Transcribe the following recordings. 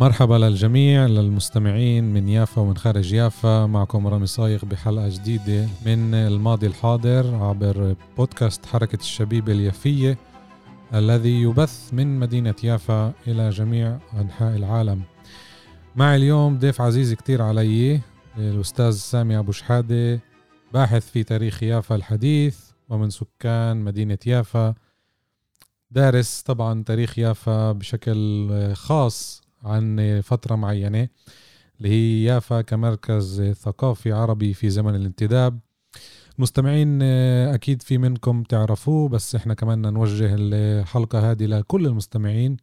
مرحبا للجميع للمستمعين من يافا ومن خارج يافا، معكم رامي صايغ بحلقة جديدة من الماضي الحاضر عبر بودكاست حركة الشبيبة اليافية الذي يبث من مدينة يافا إلى جميع أنحاء العالم. معي اليوم ضيف عزيز كتير علي، الأستاذ سامي أبو شحادة، باحث في تاريخ يافا الحديث ومن سكان مدينة يافا، دارس طبعا تاريخ يافا بشكل خاص عن فترة معينة اللي هي يافا كمركز ثقافي عربي في زمن الانتداب. مستمعين أكيد في منكم تعرفوه، بس إحنا كمان نوجه الحلقة هذه لكل المستمعين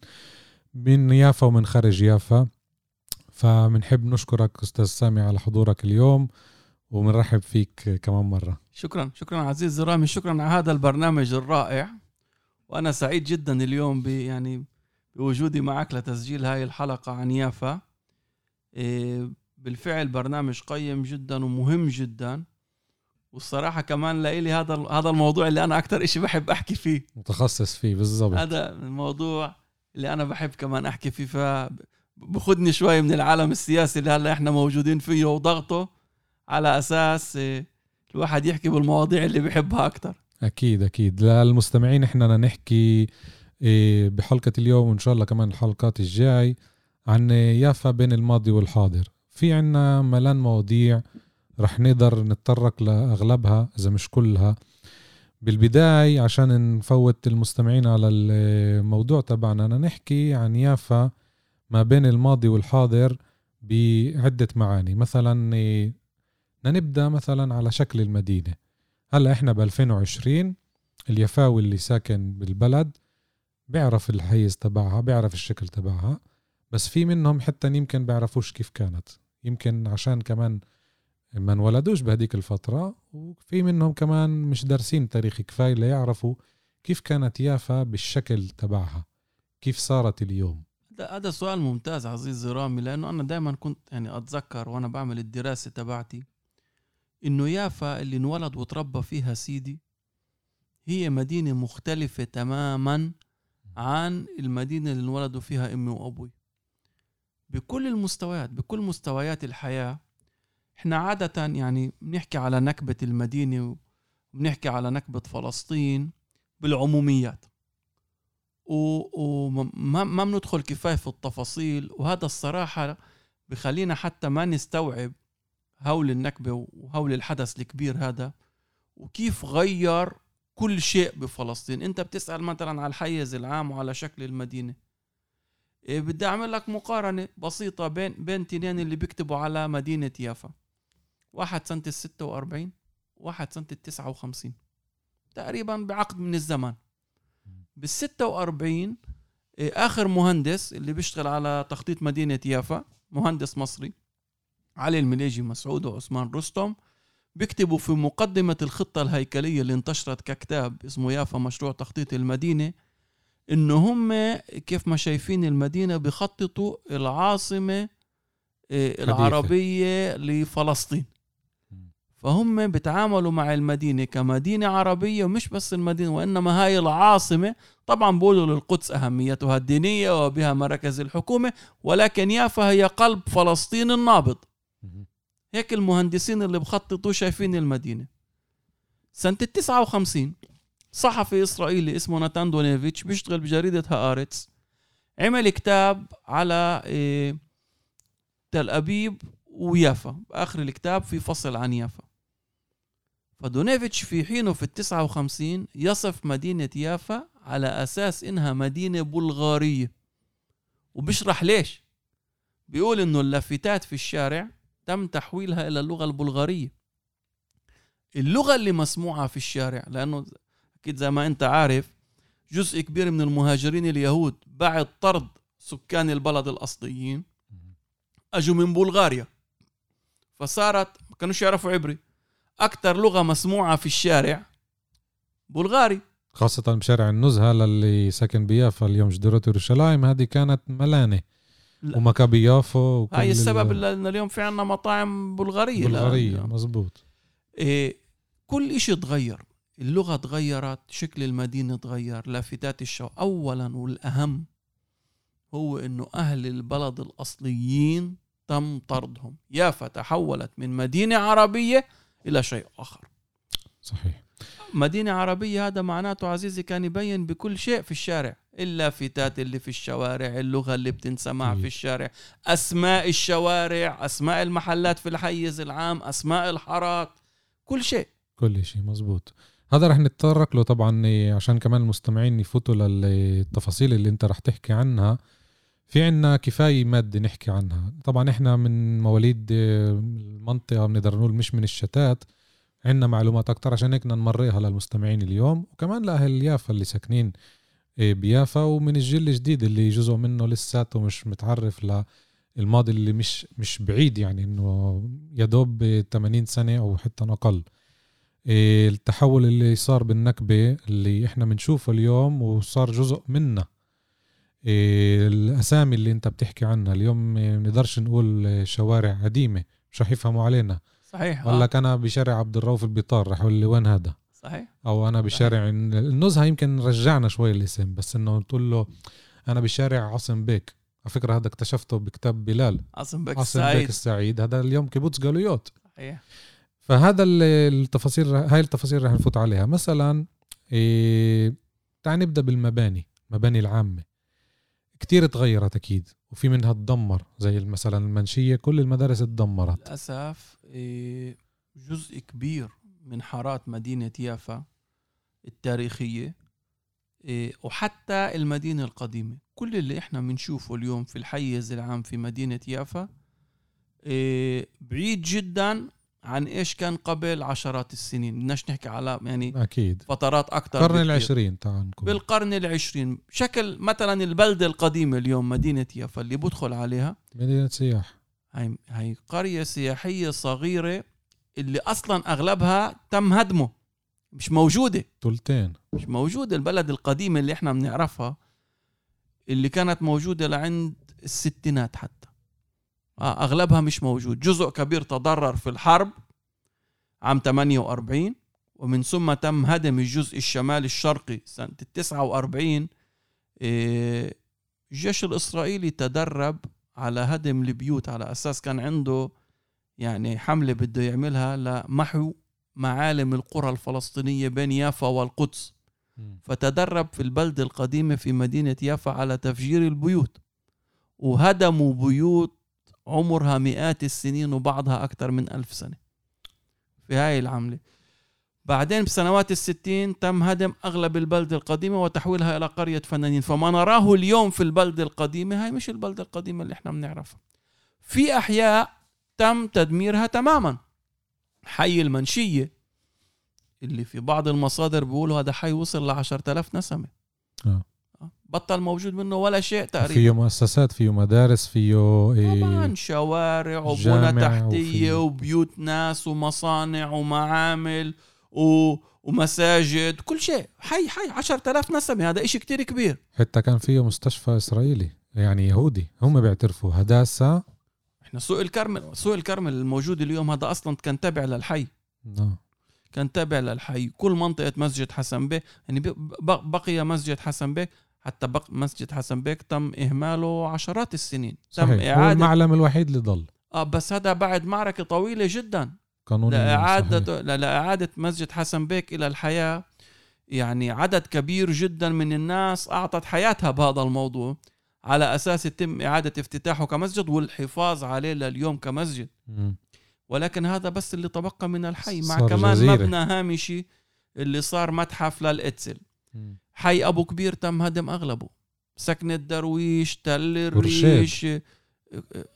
من يافا ومن خارج يافا. فمنحب نشكرك أستاذ سامي على حضورك اليوم ومنرحب فيك كمان مرة. شكرا عزيز رامي، شكرا على هذا البرنامج الرائع، وأنا سعيد جدا اليوم بوجودي معك لتسجيل هاي الحلقة عن يافا. بالفعل برنامج قيم جدا ومهم جدا، والصراحة كمان لإلي هذا الموضوع اللي أنا أكتر إشي بحب أحكي فيه، متخصص فيه بالضبط. هذا الموضوع اللي أنا بحب كمان أحكي فيه، فبخدني شوي من العالم السياسي اللي هلا إحنا موجودين فيه وضغطه، على أساس الواحد يحكي بالمواضيع اللي بيحبها أكتر. أكيد للمستمعين إحنا نحكي بحلقة اليوم وإن شاء الله كمان الحلقات الجاي عن يافا بين الماضي والحاضر. في عنا ملان مواضيع رح نقدر نتطرق لأغلبها إذا مش كلها. بالبداية عشان نفوت المستمعين على الموضوع تبعنا، أنا نحكي عن يافا ما بين الماضي والحاضر بعدة معاني. مثلا نبدأ مثلا على شكل المدينة. هلأ إحنا ب2020 اليفاوي اللي ساكن بالبلد بيعرف الحيز تبعها، بيعرف الشكل تبعها، بس في منهم حتى يمكن بيعرفوش كيف كانت، يمكن عشان كمان ما انولدوش بهديك الفترة، وفي منهم كمان مش دارسين تاريخ كفاية ليعرفوا كيف كانت يافا بالشكل تبعها، كيف صارت اليوم. هذا سؤال ممتاز عزيزي رامي، لأنه أنا دائما كنت أتذكر وأنا بعمل الدراسة تبعتي إنه يافا اللي انولد وتربى فيها سيدي هي مدينة مختلفة تماما عن المدينة اللي انولدوا فيها أمي وأبوي، بكل المستويات، بكل مستويات الحياة. إحنا عادة يعني بنحكي على نكبة المدينة وبنحكي على نكبة فلسطين بالعموميات، وما بندخل كفاية في التفاصيل، وهذا الصراحة بخلينا حتى ما نستوعب هول النكبة وهول الحدث الكبير هذا وكيف غير كل شيء بفلسطين. انت بتسأل مثلا على الحيز العام وعلى شكل المدينة. بدي اعمل لك مقارنة بسيطة بين تنين اللي بيكتبوا على مدينة يافا، واحد سنة 46 واحد سنة 59، تقريبا بعقد من الزمن. بال46 اخر مهندس اللي بيشتغل على تخطيط مدينة يافا، مهندس مصري، علي المليجي مسعود وعثمان رستوم، بيكتبوا في مقدمة الخطة الهيكلية اللي انتشرت ككتاب اسمه يافا مشروع تخطيط المدينة، إنه هم كيف ما شايفين المدينة بيخططوا العاصمة العربية لفلسطين. فهم بتعاملوا مع المدينة كمدينة عربية، ومش بس المدينة وإنما هاي العاصمة. طبعا بقولوا للقدس أهميتها الدينية وبها مراكز الحكومة، ولكن يافا هي قلب فلسطين النابض. هيك المهندسين اللي بخططوا شايفين المدينة. سنة 59 صحفي إسرائيلي اسمه ناتان دونيفيتش بيشتغل بجريدة هآرتس، عمل كتاب على تل أبيب ويافا، بآخر الكتاب في فصل عن يافا. فدونيفيتش في حينه في 59 يصف مدينة يافا على أساس إنها مدينة بلغارية، وبشرح ليش. بيقول إنه اللافتات في الشارع تم تحويلها إلى اللغة البلغارية، اللغة اللي مسموعة في الشارع، لأنه أكيد زي ما أنت عارف جزء كبير من المهاجرين اليهود بعد طرد سكان البلد الأصليين أجوا من بلغاريا، فصارت ما كانوش يعرفوا عبري. أكتر لغة مسموعة في الشارع بلغاري، خاصة بشارع النزهة اللي ساكن بيافا اليوم جديرة يرشلايم، هذه كانت ملانة ومكابي يافا. هاي السبب لأن اليوم في عنا مطاعم بلغارية. مزبوط. كل إشي تغير، اللغة تغيرت، شكل المدينة تغير، لافتات الشو. أولا والأهم هو أنه أهل البلد الأصليين تم طردهم، يافا تحولت من مدينة عربية إلى شيء آخر. صحيح. مدينة عربية هذا معناته عزيزي كان يبين بكل شيء في الشارع، اللافتات اللي في الشوارع، اللغة اللي بتنسمع في الشارع، أسماء الشوارع، أسماء المحلات في الحيز العام، أسماء الحارات، كل شيء. كل شيء مزبوط. هذا رح نتطرق له طبعا عشان كمان المستمعين يفوتوا للتفاصيل اللي انت رح تحكي عنها. في عنا كفاية مادة نحكي عنها. طبعا احنا من مواليد المنطقة بنقدر نقول مش من الشتات، عنا معلومات اكتر عشان هيك نمريها للمستمعين اليوم، وكمان لأهل يافا اللي ساكنين بيافا، ومن الجيل الجديد اللي جزء منه لساته مش متعرف للماضي اللي مش بعيد، يعني انه يدوب 80 سنة او حتى اقل. التحول اللي صار بالنكبة اللي احنا بنشوفه اليوم وصار جزء منا. الاسامي اللي انت بتحكي عنها اليوم منقدرش نقول شوارع قديمة، مش رح يفهموا علينا. صحيح. ولا انا بشارع عبد الرؤوف البيطار رح اقول وين هذا. صحيح. او انا بشارع النزهة يمكن رجعنا شوي الاسم، بس انه تقول له انا بشارع عصم بيك. على فكرة هذا اكتشفته بكتاب بلال عصم بيك السعيد. هذا اليوم كيبوتس جالويوت. صحيح. فهذا التفاصيل، هاي التفاصيل رح نفوت عليها. مثلا تعال نبدأ بالمباني. مباني العامة كتير تغيرت أكيد، وفي منها تدمر زي مثلا المنشية، كل المدارس تدمرت للأسف. جزء كبير من حارات مدينة يافا التاريخية وحتى المدينة القديمة، كل اللي احنا منشوفه اليوم في الحيز العام في مدينة يافا بعيد جداً عن إيش كان قبل عشرات السنين. بدناش نحكي على يعني أكيد فترات أكتر، القرن العشرين طبعاً. بالقرن العشرين شكل مثلاً البلدة القديمة اليوم مدينة يافا اللي بدخل عليها مدينة سياح، هاي قرية سياحية صغيرة اللي أصلاً أغلبها تم هدمه، مش موجودة، تلتين مش موجودة. البلد القديمة اللي إحنا بنعرفها اللي كانت موجودة لعند الستينات حتى أغلبها مش موجود. جزء كبير تضرر في الحرب عام 48، ومن ثم تم هدم الجزء الشمالي الشرقي سنة 49. الجيش الإسرائيلي تدرب على هدم البيوت على أساس كان عنده يعني حملة بده يعملها لمحو معالم القرى الفلسطينية بين يافا والقدس، فتدرب في البلدة القديمة في مدينة يافا على تفجير البيوت، وهدموا بيوت عمرها مئات السنين وبعضها أكثر من 1000 سنة في هاي العملة. بعدين بسنوات 60 تم هدم أغلب البلدة القديمة وتحويلها إلى قرية فنانين، فما نراه اليوم في البلدة القديمة هاي مش البلدة القديمة اللي احنا بنعرفها. في أحياء تم تدميرها تماما. حي المنشية اللي في بعض المصادر بيقولوا هذا حي وصل 10,000 نسمة، بطل موجود منه ولا شيء تقريبا. فيه مؤسسات، فيه مدارس، فيه طبعا شوارع وبنى تحتية وبيوت ناس ومصانع ومعامل ومساجد، كل شيء. حي 10,000 نسمة، هذا إشي كتير كبير. حتى كان فيه مستشفى إسرائيلي يعني يهودي، هم بيعترفوا هداسة. احنا سوق الكرمل الموجود اليوم هذا أصلا كان تابع للحي. كان تابع للحي. كل منطقة مسجد حسن بيه، يعني بقي مسجد حسن بيه، حتى مسجد حسن بيك تم إهماله عشرات السنين. صحيح. تم إعادة، هو المعلم الوحيد اللي ضل. بس هذا بعد معركة طويلة جدا لإعادة مسجد حسن بيك إلى الحياة. يعني عدد كبير جدا من الناس أعطت حياتها بهذا الموضوع على أساس تم إعادة افتتاحه كمسجد والحفاظ عليه لليوم كمسجد. ولكن هذا بس اللي تبقى من الحي، مع كمان جزيرة. مبنى هامشي اللي صار متحف للإتسل. حي أبو كبير تم هدم أغلبه، سكنة درويش، تل الريش،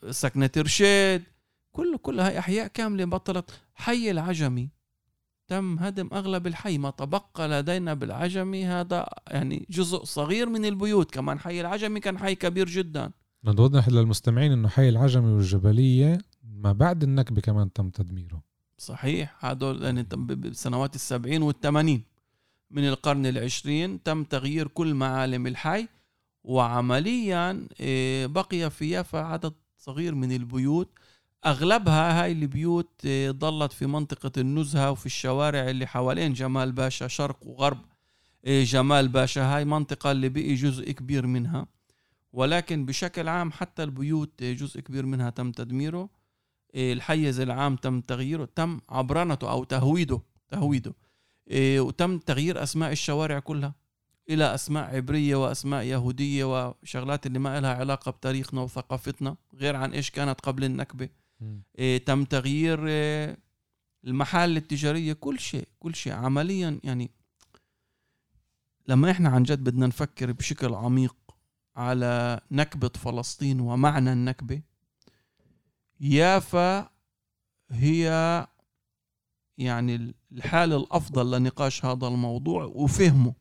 سكنة رشيد، كل هاي أحياء كاملة بطلت. حي العجمي تم هدم أغلب الحي، ما تبقى لدينا بالعجمي هذا يعني جزء صغير من البيوت. كمان حي العجمي كان حي كبير جدا. نوضح للمستمعين أنه حي العجمي والجبلية ما بعد النكبة كمان تم تدميره. صحيح، هذول يعني بسنوات 70 و80 من القرن 20 تم تغيير كل معالم الحي، وعمليا بقي في يافا عدد صغير من البيوت. أغلبها هاي البيوت ظلت في منطقة النزهة وفي الشوارع اللي حوالين جمال باشا شرق وغرب جمال باشا، هاي منطقة اللي بقي جزء كبير منها. ولكن بشكل عام حتى البيوت جزء كبير منها تم تدميره، الحيز العام تم تغييره، تم عبرنته أو تهويده، وتم تغيير أسماء الشوارع كلها إلى أسماء عبرية وأسماء يهودية وشغلات اللي ما إلها علاقة بتاريخنا وثقافتنا غير عن إيش كانت قبل النكبة. تم تغيير المحال التجارية، كل شيء عمليا. يعني لما إحنا عن جد بدنا نفكر بشكل عميق على نكبة فلسطين ومعنى النكبة، يافا هي يعني الحال الأفضل لنقاش هذا الموضوع وفهمه،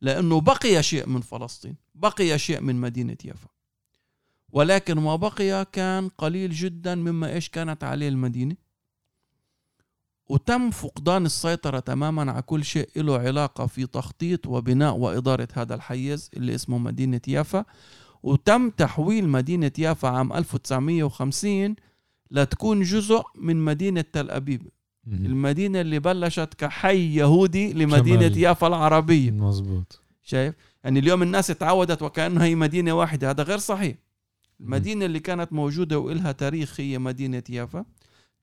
لأنه بقي شيء من فلسطين، بقي شيء من مدينة يافا، ولكن ما بقي كان قليل جدا مما إيش كانت عليه المدينة. وتم فقدان السيطرة تماما على كل شيء له علاقة في تخطيط وبناء وإدارة هذا الحيز اللي اسمه مدينة يافا. وتم تحويل مدينة يافا عام 1950 لتكون جزء من مدينة تل أبيب، المدينة اللي بلشت كحي يهودي لمدينة يافا العربية. مزبوط. شايف؟ يعني اليوم الناس تعودت وكأنها هي مدينة واحدة، هذا غير صحيح. المدينة اللي كانت موجودة وإلها تاريخ هي مدينة يافا.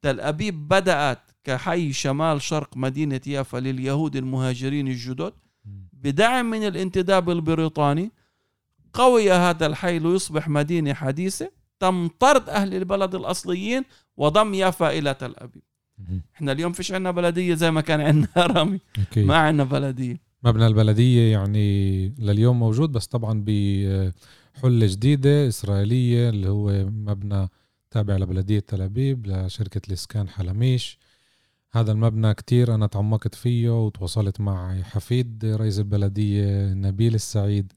تل أبيب بدأت كحي شمال شرق مدينة يافا لليهود المهاجرين الجدد بدعم من الانتداب البريطاني. قوي هذا الحي ليصبح مدينة حديثة، تم طرد أهل البلد الأصليين وضم يافا إلى تل أبيب. إحنا اليوم فيش عنا بلدية زي ما كان عنا رامي، ما عنا بلدية. مبنى البلدية يعني لليوم موجود، بس طبعا بحلة جديدة إسرائيلية اللي هو مبنى تابع لبلدية تل أبيب لشركة الإسكان حلميش. هذا المبنى كتير أنا تعمقت فيه وتواصلت مع حفيد رئيس البلدية نبيل السعيد،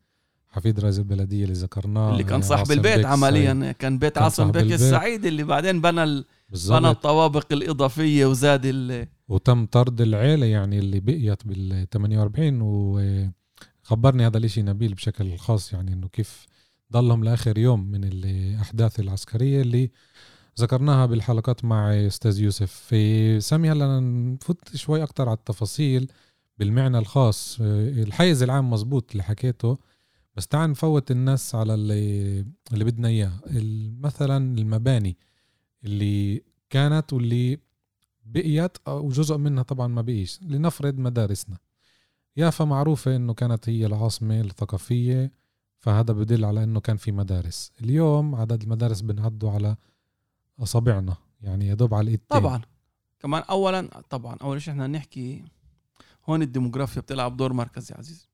حفيد رئيس البلدية اللي ذكرناه اللي كان صاحب البيت عمليا، كان بيت عصم بيك السعيد اللي بعدين بنى الطوابق الإضافية وزاد وتم طرد العيلة يعني اللي بقيت بال 48. وخبرني هذا الاشي نبيل بشكل خاص، يعني انه كيف ضلهم لآخر يوم من الأحداث العسكرية اللي ذكرناها بالحلقات مع أستاذ يوسف. في سامي هلا نفوت شوي أكتر على التفاصيل بالمعنى الخاص. الحيز العام مزبوط اللي حكيته، بس تعال نفوت الناس على اللي بدنا إياه. مثلا المباني اللي كانت واللي بقيت وجزء منها طبعا ما بقيش. لنفرض مدارسنا، يافا معروفة إنه كانت هي العاصمة الثقافية، فهذا بدل على إنه كان في مدارس. اليوم عدد المدارس بنعده على أصابعنا، يعني يدوب على الإيدين. طبعا كمان أول شيء إحنا نحكي هون الديموغرافيا بتلعب دور مركزي عزيز.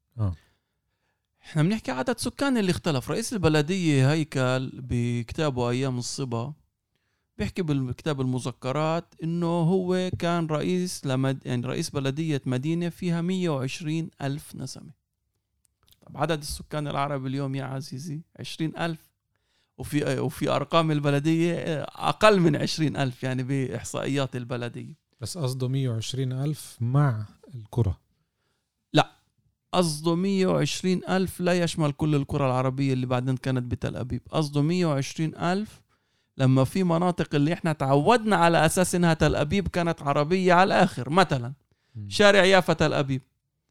إحنا بنحكي عدد سكان اللي اختلف. رئيس البلدية هيكل بكتابه أيام الصبا بيحكي بالكتاب المذكرات إنه هو كان رئيس بلدية مدينة فيها 120,000 نسمة. طب عدد السكان العرب اليوم يا عزيزي 20,000، وفي أرقام البلدية أقل من 20,000 يعني بإحصائيات البلدية. بس قصده 120,000 مع القرى؟ لا، قصده 120,000 لا يشمل كل القرى العربية اللي بعدين كانت بتل أبيب. قصده 120,000 لما في مناطق اللي احنا تعودنا على أساس إنها تل أبيب كانت عربية على الآخر. مثلا شارع يافا تل أبيب،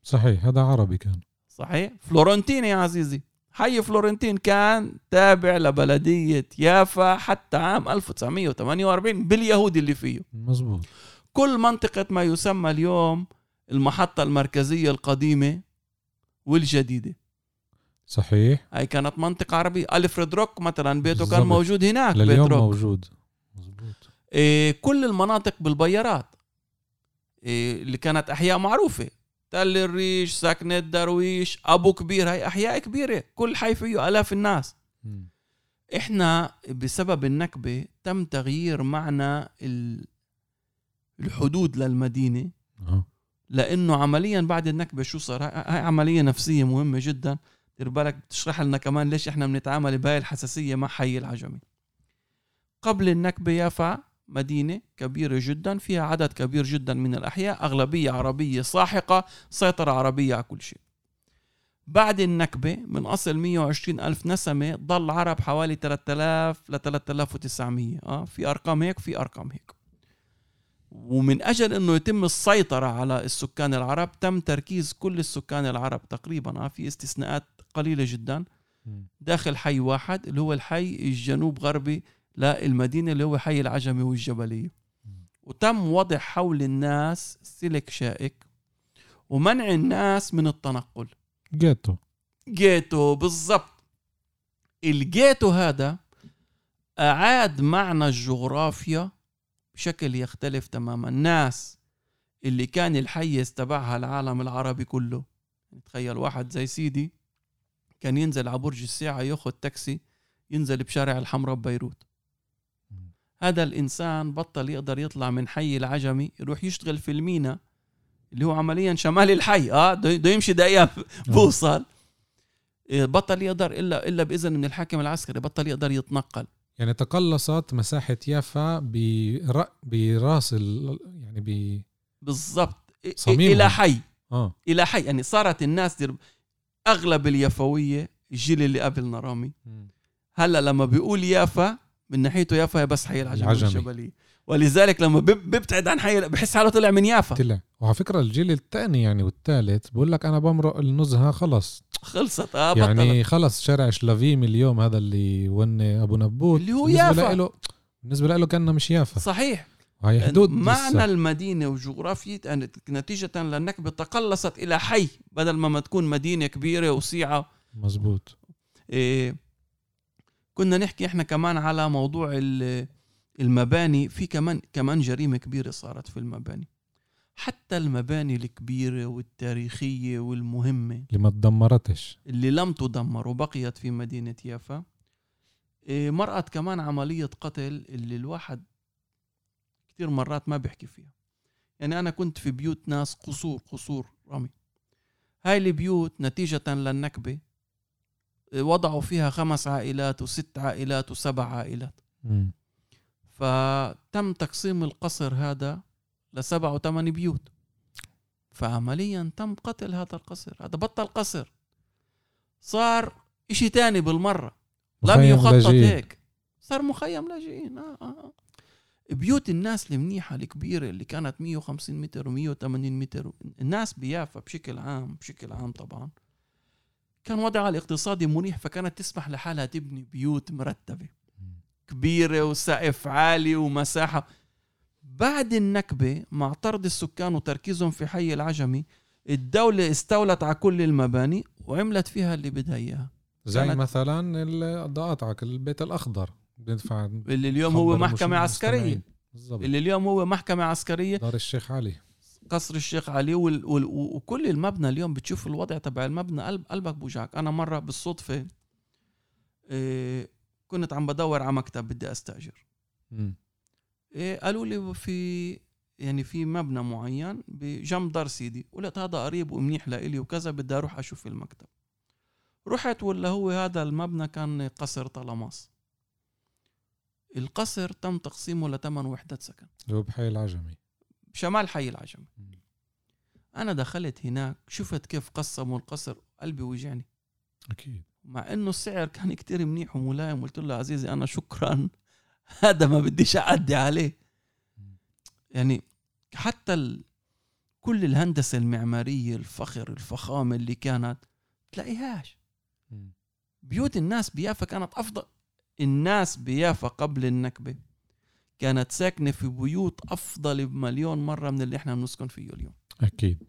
صحيح هذا عربي كان، صحيح. فلورنتين يا عزيزي، حي فلورنتين كان تابع لبلدية يافا حتى عام 1948 باليهود اللي فيه. مزبوط. كل منطقة ما يسمى اليوم المحطة المركزية القديمة والجديدة، صحيح، هاي كانت منطقة عربية. ألفريد روك مثلا بيته بالزبط. كان موجود هناك، بيت روك موجود. مزبوط. كل المناطق بالبيارات اللي كانت أحياء معروفة، تل الريش، ساكنة درويش، أبو كبير، هاي أحياء كبيرة كل حي فيه آلاف الناس. إحنا بسبب النكبة تم تغيير معنى الحدود للمدينة لأنه عمليا بعد النكبة شو صار؟ هاي عملية نفسية مهمة جدا. دير بالك تشرح لنا كمان ليش احنا بنتعامل بهاي الحساسية مع حي العجمي. قبل النكبة يافا مدينة كبيرة جدا فيها عدد كبير جدا من الأحياء، أغلبية عربية ساحقة، سيطرة عربية على كل شيء. بعد النكبة من أصل 120 ألف نسمة ضل عرب حوالي 3000 ل 3900. في أرقام هيك في أرقام هيك. ومن أجل أنه يتم السيطرة على السكان العرب تم تركيز كل السكان العرب تقريبا، في استثناءات قليلة جدا، داخل حي واحد اللي هو الحي الجنوب غربي للمدينة اللي هو حي العجمي والجبلية. وتم وضع حول الناس سلك شائك ومنع الناس من التنقل. جيتو جيتو بالضبط. الجيتو هذا أعاد معنى الجغرافيا بشكل يختلف تماما. الناس اللي كان الحيز تبعها العالم العربي كله، تخيل واحد زي سيدي كان ينزل على برج الساعة ياخد تاكسي ينزل بشارع الحمراء ببيروت، هذا الإنسان بطل يقدر يطلع من حي العجمي يروح يشتغل في المينا اللي هو عمليا شمال الحي. ده يمشي دقيقة بوصل. بطل يقدر إلا بإذن من الحاكم العسكري، بطل يقدر يتنقل. يعني تقلصت مساحة يافا براس يعني بالضبط إلى حي إلى حي. يعني صارت الناس أغلب اليافوية الجيل اللي قبل رامي هلا لما بيقول يافا من ناحيته يافا هي بس حي العجمي الجبلي، ولذلك لما ببتعد عن حي بحس حاله طلع من يافا. طلع. وعلى فكرة الجيل الثاني يعني والثالث بقول لك أنا بمرق النزهة خلصت. يعني خلص شارع شلافيم اليوم هذا اللي ون أبو نبوت اللي هو يافا بالنسبة له كأنه مش يافا. صحيح. وهي حدود معنى المدينة وجغرافية نتيجة للنكبة تقلصت إلى حي بدل ما تكون مدينة كبيرة وسيعة. مزبوط. كنا نحكي إحنا كمان على موضوع المباني. في كمان جريمة كبيرة صارت في المباني، حتى المباني الكبيرة والتاريخية والمهمة اللي ما تدمرتش اللي لم تدمر وبقيت في مدينة يافا. مرأت كمان عملية قتل اللي الواحد كتير مرات ما بيحكي فيها. يعني أنا كنت في بيوت ناس قصور رامي، هاي البيوت نتيجة للنكبة وضعوا فيها 5 عائلات و6 عائلات و7 عائلات. فتم تقسيم القصر هذا 7 و8 بيوت، فعمليا تم قتل هذا القصر. هذا بطل قصر، صار اشي تاني بالمرة، لم يخطط هيك، صار مخيم لاجئين. بيوت الناس المنيحة الكبيرة اللي كانت 150 متر و180 متر، الناس بيافا بشكل عام طبعا كان وضعها الاقتصادي منيح، فكانت تسمح لحالها تبني بيوت مرتبة كبيرة وسقف عالي ومساحة. بعد النكبة مع طرد السكان وتركيزهم في حي العجمي، الدولة استولت على كل المباني وعملت فيها اللي بدها اياها. زي مثلا القطعة البيت الأخضر بندفع اللي اليوم هو محكمة عسكرية، اللي اليوم هو محكمة عسكرية، دار الشيخ علي، قصر الشيخ علي، وكل المبنى اليوم بتشوف الوضع تبع المبنى قلبك بوجعك. أنا مرة بالصدفة كنت عم بدور على مكتب بدي أستأجر، قالوا لي في مبنى معين بجنب دار سيدي، قلت هذا قريب ومنيح لإلي وكذا، بدي أروح أشوف المكتب. رحت ولا هو هذا المبنى كان قصر طلماس. القصر تم تقسيمه 8 وحدات سكن اللي بحي العجمي شمال حي العجمي. أنا دخلت هناك شفت كيف قسموا القصر، قلبي وجعني أكيد، مع أنه السعر كان كتير منيح وملائم. قلت له عزيزي أنا شكراً، هذا ما بديش أعدي عليه. يعني حتى كل الهندسة المعمارية الفخامة اللي كانت تلاقيهاش. بيوت الناس بيافا كانت أفضل. الناس بيافا قبل النكبة كانت ساكنة في بيوت أفضل بمليون مرة من اللي احنا بنسكن فيه اليوم. أكيد.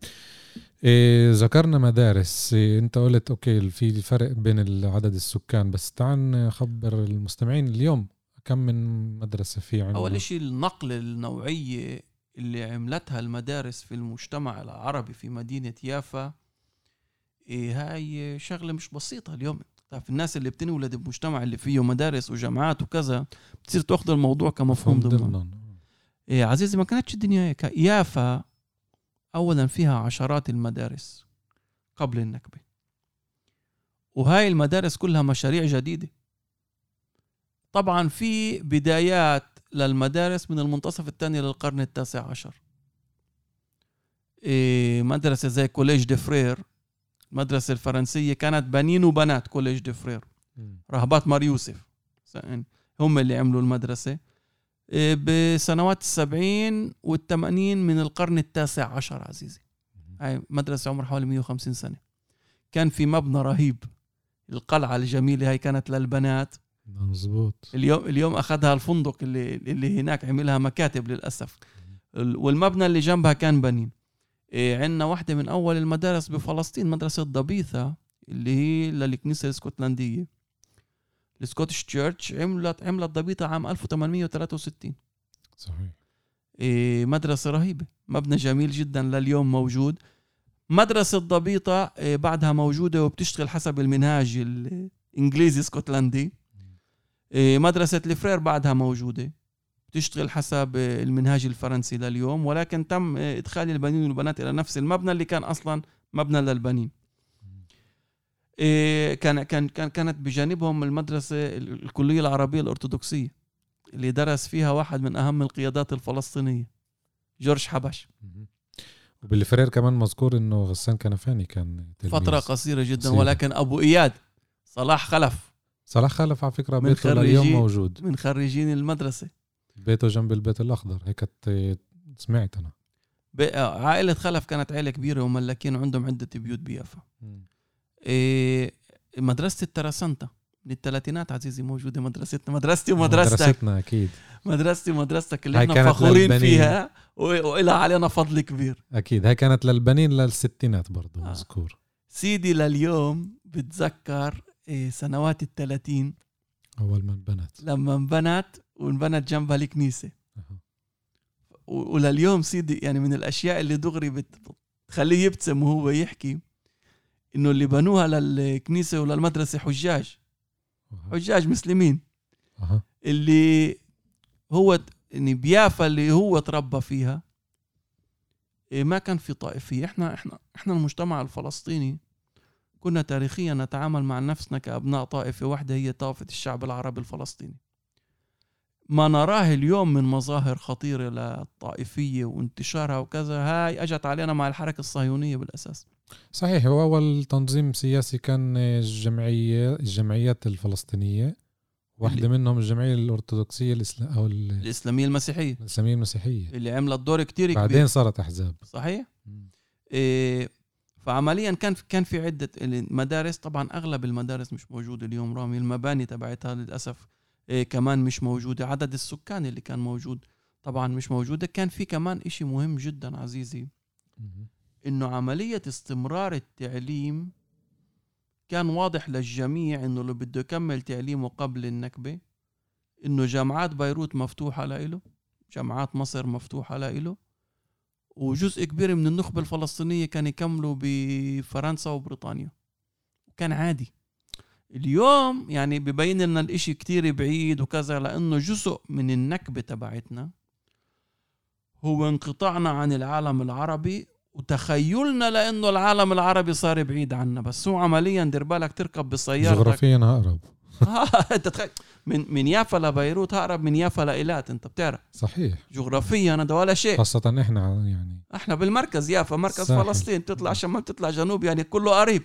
ذكرنا مدارس، انت قلت اوكي في الفرق بين عدد السكان، بس تعال خبر المستمعين اليوم كم من مدرسة في عندنا؟ أول شيء النقل النوعية اللي عملتها المدارس في المجتمع العربي في مدينة يافا، هاي شغلة مش بسيطة اليوم. تعرف الناس اللي بتنولد بمجتمع اللي فيه مدارس وجامعات وكذا بتصير تأخذ الموضوع كمفهوم ضمناً. عزيزي ما كانتش الدنيا هيك. يافا أولا فيها عشرات المدارس قبل النكبة، وهاي المدارس كلها مشاريع جديدة. طبعا في بدايات للمدارس من المنتصف الثاني للقرن التاسع عشر، مدرسة زي كوليج دي فرير، المدرسة الفرنسية كانت بنين وبنات كوليج دي فرير، رهبات مار يوسف هم اللي عملوا المدرسة. بسنوات 70 و80 من القرن التاسع عشر عزيزي، هاي مدرسة عمر حوالي 150 سنة. كان في مبنى رهيب، القلعة الجميلة هاي كانت للبنات. مزبوط. اليوم أخذها الفندق اللي هناك، عملها مكاتب للأسف. والمبنى اللي جنبها كان بنين. عندنا واحدة من أول المدارس بفلسطين، مدرسة ضبيثة اللي هي للكنيسة الاسكتلندية، السكوتش تشيرش، عملت ضبيثة عام 1863. صحيح. مدرسة رهيبة، مبنى جميل جدا لليوم موجود. مدرسة ضبيطة بعدها موجودة وبتشتغل حسب المنهاج الإنجليزي الاسكتلندي. مدرسة الفرير بعدها موجودة، بتشتغل حسب المنهاج الفرنسي لليوم، ولكن تم إدخال البنين والبنات إلى نفس المبنى اللي كان أصلا مبنى للبنين. كانت بجانبهم المدرسة الكلية العربية الأرثوذكسية اللي درس فيها واحد من أهم القيادات الفلسطينية، جورج حبش. وبالفرير كمان مذكور إنه غسان كنفاني كان تلميذ فترة قصيرة جدا قصيرة. ولكن أبو إياد صلاح خلف على فكرة بيته اليوم موجود، من خريجين المدرسة، بيته جنب البيت الأخضر، هيك سمعت أنا. عائلة خلف كانت عائلة كبيرة وملاكين، وعندهم عدة بيوت بيافا. مدرسة الترسانتا من الثلاثينات عزيزي موجودة، مدرستي ومدرستك، مدرستنا أكيد، مدرستي ومدرستك اللي احنا فخورين فيها وإلها علينا فضل كبير أكيد. هاي كانت للبنين للستينات برضو مذكور. سيدي لليوم بتذكر سنوات 30 أول ما انبنت، لما انبنت وانبنت جنبها الكنيسة. ولليوم سيدي يعني من الأشياء اللي دغري بتخليه يبتسم وهو يحكي إنه اللي بنوها للكنيسة وللمدرسة حجاج مسلمين، اللي هو يعني بيافا اللي هو تربى فيها ما كان في طائفية. إحنا المجتمع الفلسطيني كنا تاريخيا نتعامل مع نفسنا كأبناء طائفة واحدة، هي طائفة الشعب العربي الفلسطيني. ما نراه اليوم من مظاهر خطيرة للطائفية وانتشارها وكذا، هاي أجت علينا مع الحركة الصهيونية بالأساس. صحيح. هو أول تنظيم سياسي كان الجمعيات الفلسطينية، واحدة منهم الجمعية الأرثوذكسية الإسلامية المسيحية، اللي عملت دور كتير كبير، بعدين صارت أحزاب. صحيح. فعمليا كان في عدة مدارس. طبعا أغلب المدارس مش موجودة اليوم رامي، المباني تبعتها للأسف كمان مش موجودة، عدد السكان اللي كان موجود طبعا مش موجودة. كان في كمان إشي مهم جدا عزيزي، إنه عملية استمرار التعليم كان واضح للجميع إنه اللي بده يكمل تعليمه قبل النكبة إنه جامعات بيروت مفتوحة لإله، جامعات مصر مفتوحة لإله، وجزء كبير من النخبة الفلسطينية كان يكملوا بفرنسا وبريطانيا، وكان عادي. اليوم يعني ببين لنا الإشي كتير بعيد وكذا، لأنه جزء من النكبة تبعتنا هو انقطاعنا عن العالم العربي وتخيلنا لأنه العالم العربي صار بعيد عنا. بس هو عمليا دير بالك تركب بسيارتك جغرافيا هقرب من يافا لبيروت، هقرب من يافا لإيلات، انت بتعرف. صحيح. جغرافيا هذا ولا شيء، خاصة احنا يعني احنا بالمركز، يافا مركز صحيح. فلسطين تطلع شمال تطلع جنوب، يعني كله قريب.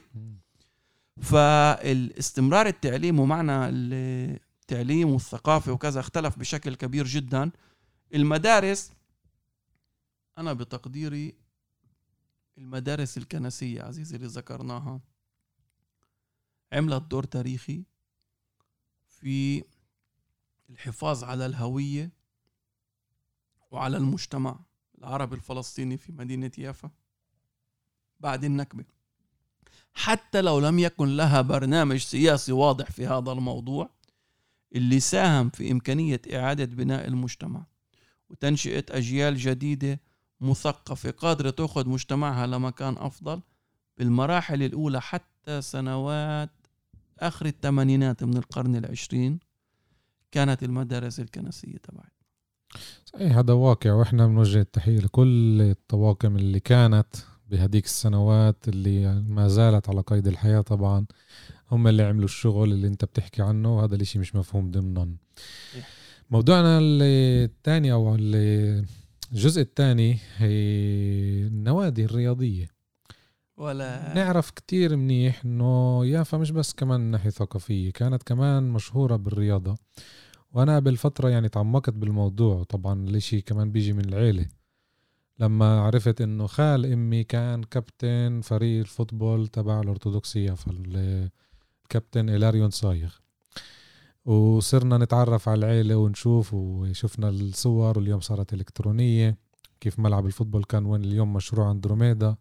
فالاستمرار التعليم ومعنى التعليم والثقافة وكذا اختلف بشكل كبير جدا. المدارس انا بتقديري المدارس الكنسية عزيزي اللي ذكرناها عملت دور تاريخي في الحفاظ على الهوية وعلى المجتمع العربي الفلسطيني في مدينة يافا بعد النكبة، حتى لو لم يكن لها برنامج سياسي واضح في هذا الموضوع، اللي ساهم في إمكانية إعادة بناء المجتمع وتنشئة أجيال جديدة مثقفة قادرة تأخذ مجتمعها لمكان أفضل بالمراحل الأولى، حتى سنوات آخر الثمانينات من القرن العشرين كانت المدارس الكنسية تبعت. صحيح هذا واقع، واحنا بنوجه التحية لكل الطواقم اللي كانت بهديك السنوات اللي ما زالت على قيد الحياة. طبعا هم اللي عملوا الشغل اللي انت بتحكي عنه، وهذا الاشي مش مفهوم ضمنهم. موضوعنا الثاني او الجزء الثاني هي النوادي الرياضية. ولا نعرف كتير منيح انه يافا مش بس كمان ناحية ثقافية، كانت كمان مشهورة بالرياضة. وانا بالفترة يعني تعمقت بالموضوع، طبعا الاشي كمان بيجي من العيلة. لما عرفت انه خال امي كان كابتن فريق الفوتبول تبع الارثوذكسية، فالكابتن إلاريون صايغ، وصرنا نتعرف على العيلة ونشوف، وشفنا الصور، واليوم صارت الكترونية. كيف ملعب الفوتبول كان وين اليوم مشروع اندروميدا.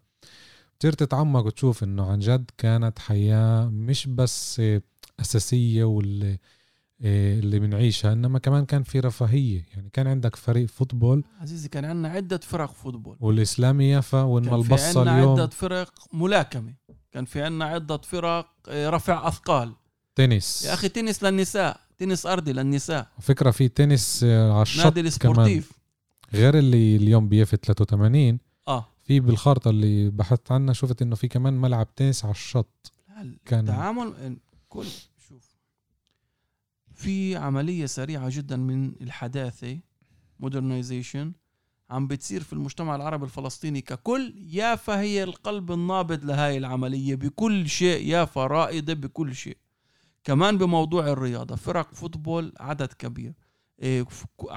بتصير تتعمق وتشوف انه عن جد كانت حياة مش بس اساسية واللي بنعيشها، انما كمان كان في رفاهية. يعني كان عندك فريق فوتبول، عزيزي كان عندنا عدة فرق فوتبول، والاسلامية وانما البصة اليوم كان في عندنا عدة فرق ملاكمة، كان في عندنا عدة فرق رفع اثقال، تنس يا اخي، تنس للنساء، تنس ارضي للنساء، فكرة في تنس على الشط كمان غير اللي اليوم بيفي 83. في بالخارطة اللي بحثت عنها شفت انه في كمان ملعب تنس على الشط. كان تعامل كل شوف في عملية سريعة جدا من الحداثة مودرنايزيشن عم بتصير في المجتمع العربي الفلسطيني ككل. يافا هي القلب النابض لهاي العملية بكل شيء، يافا رائدة بكل شيء، كمان بموضوع الرياضة. فرق فوتبول عدد كبير،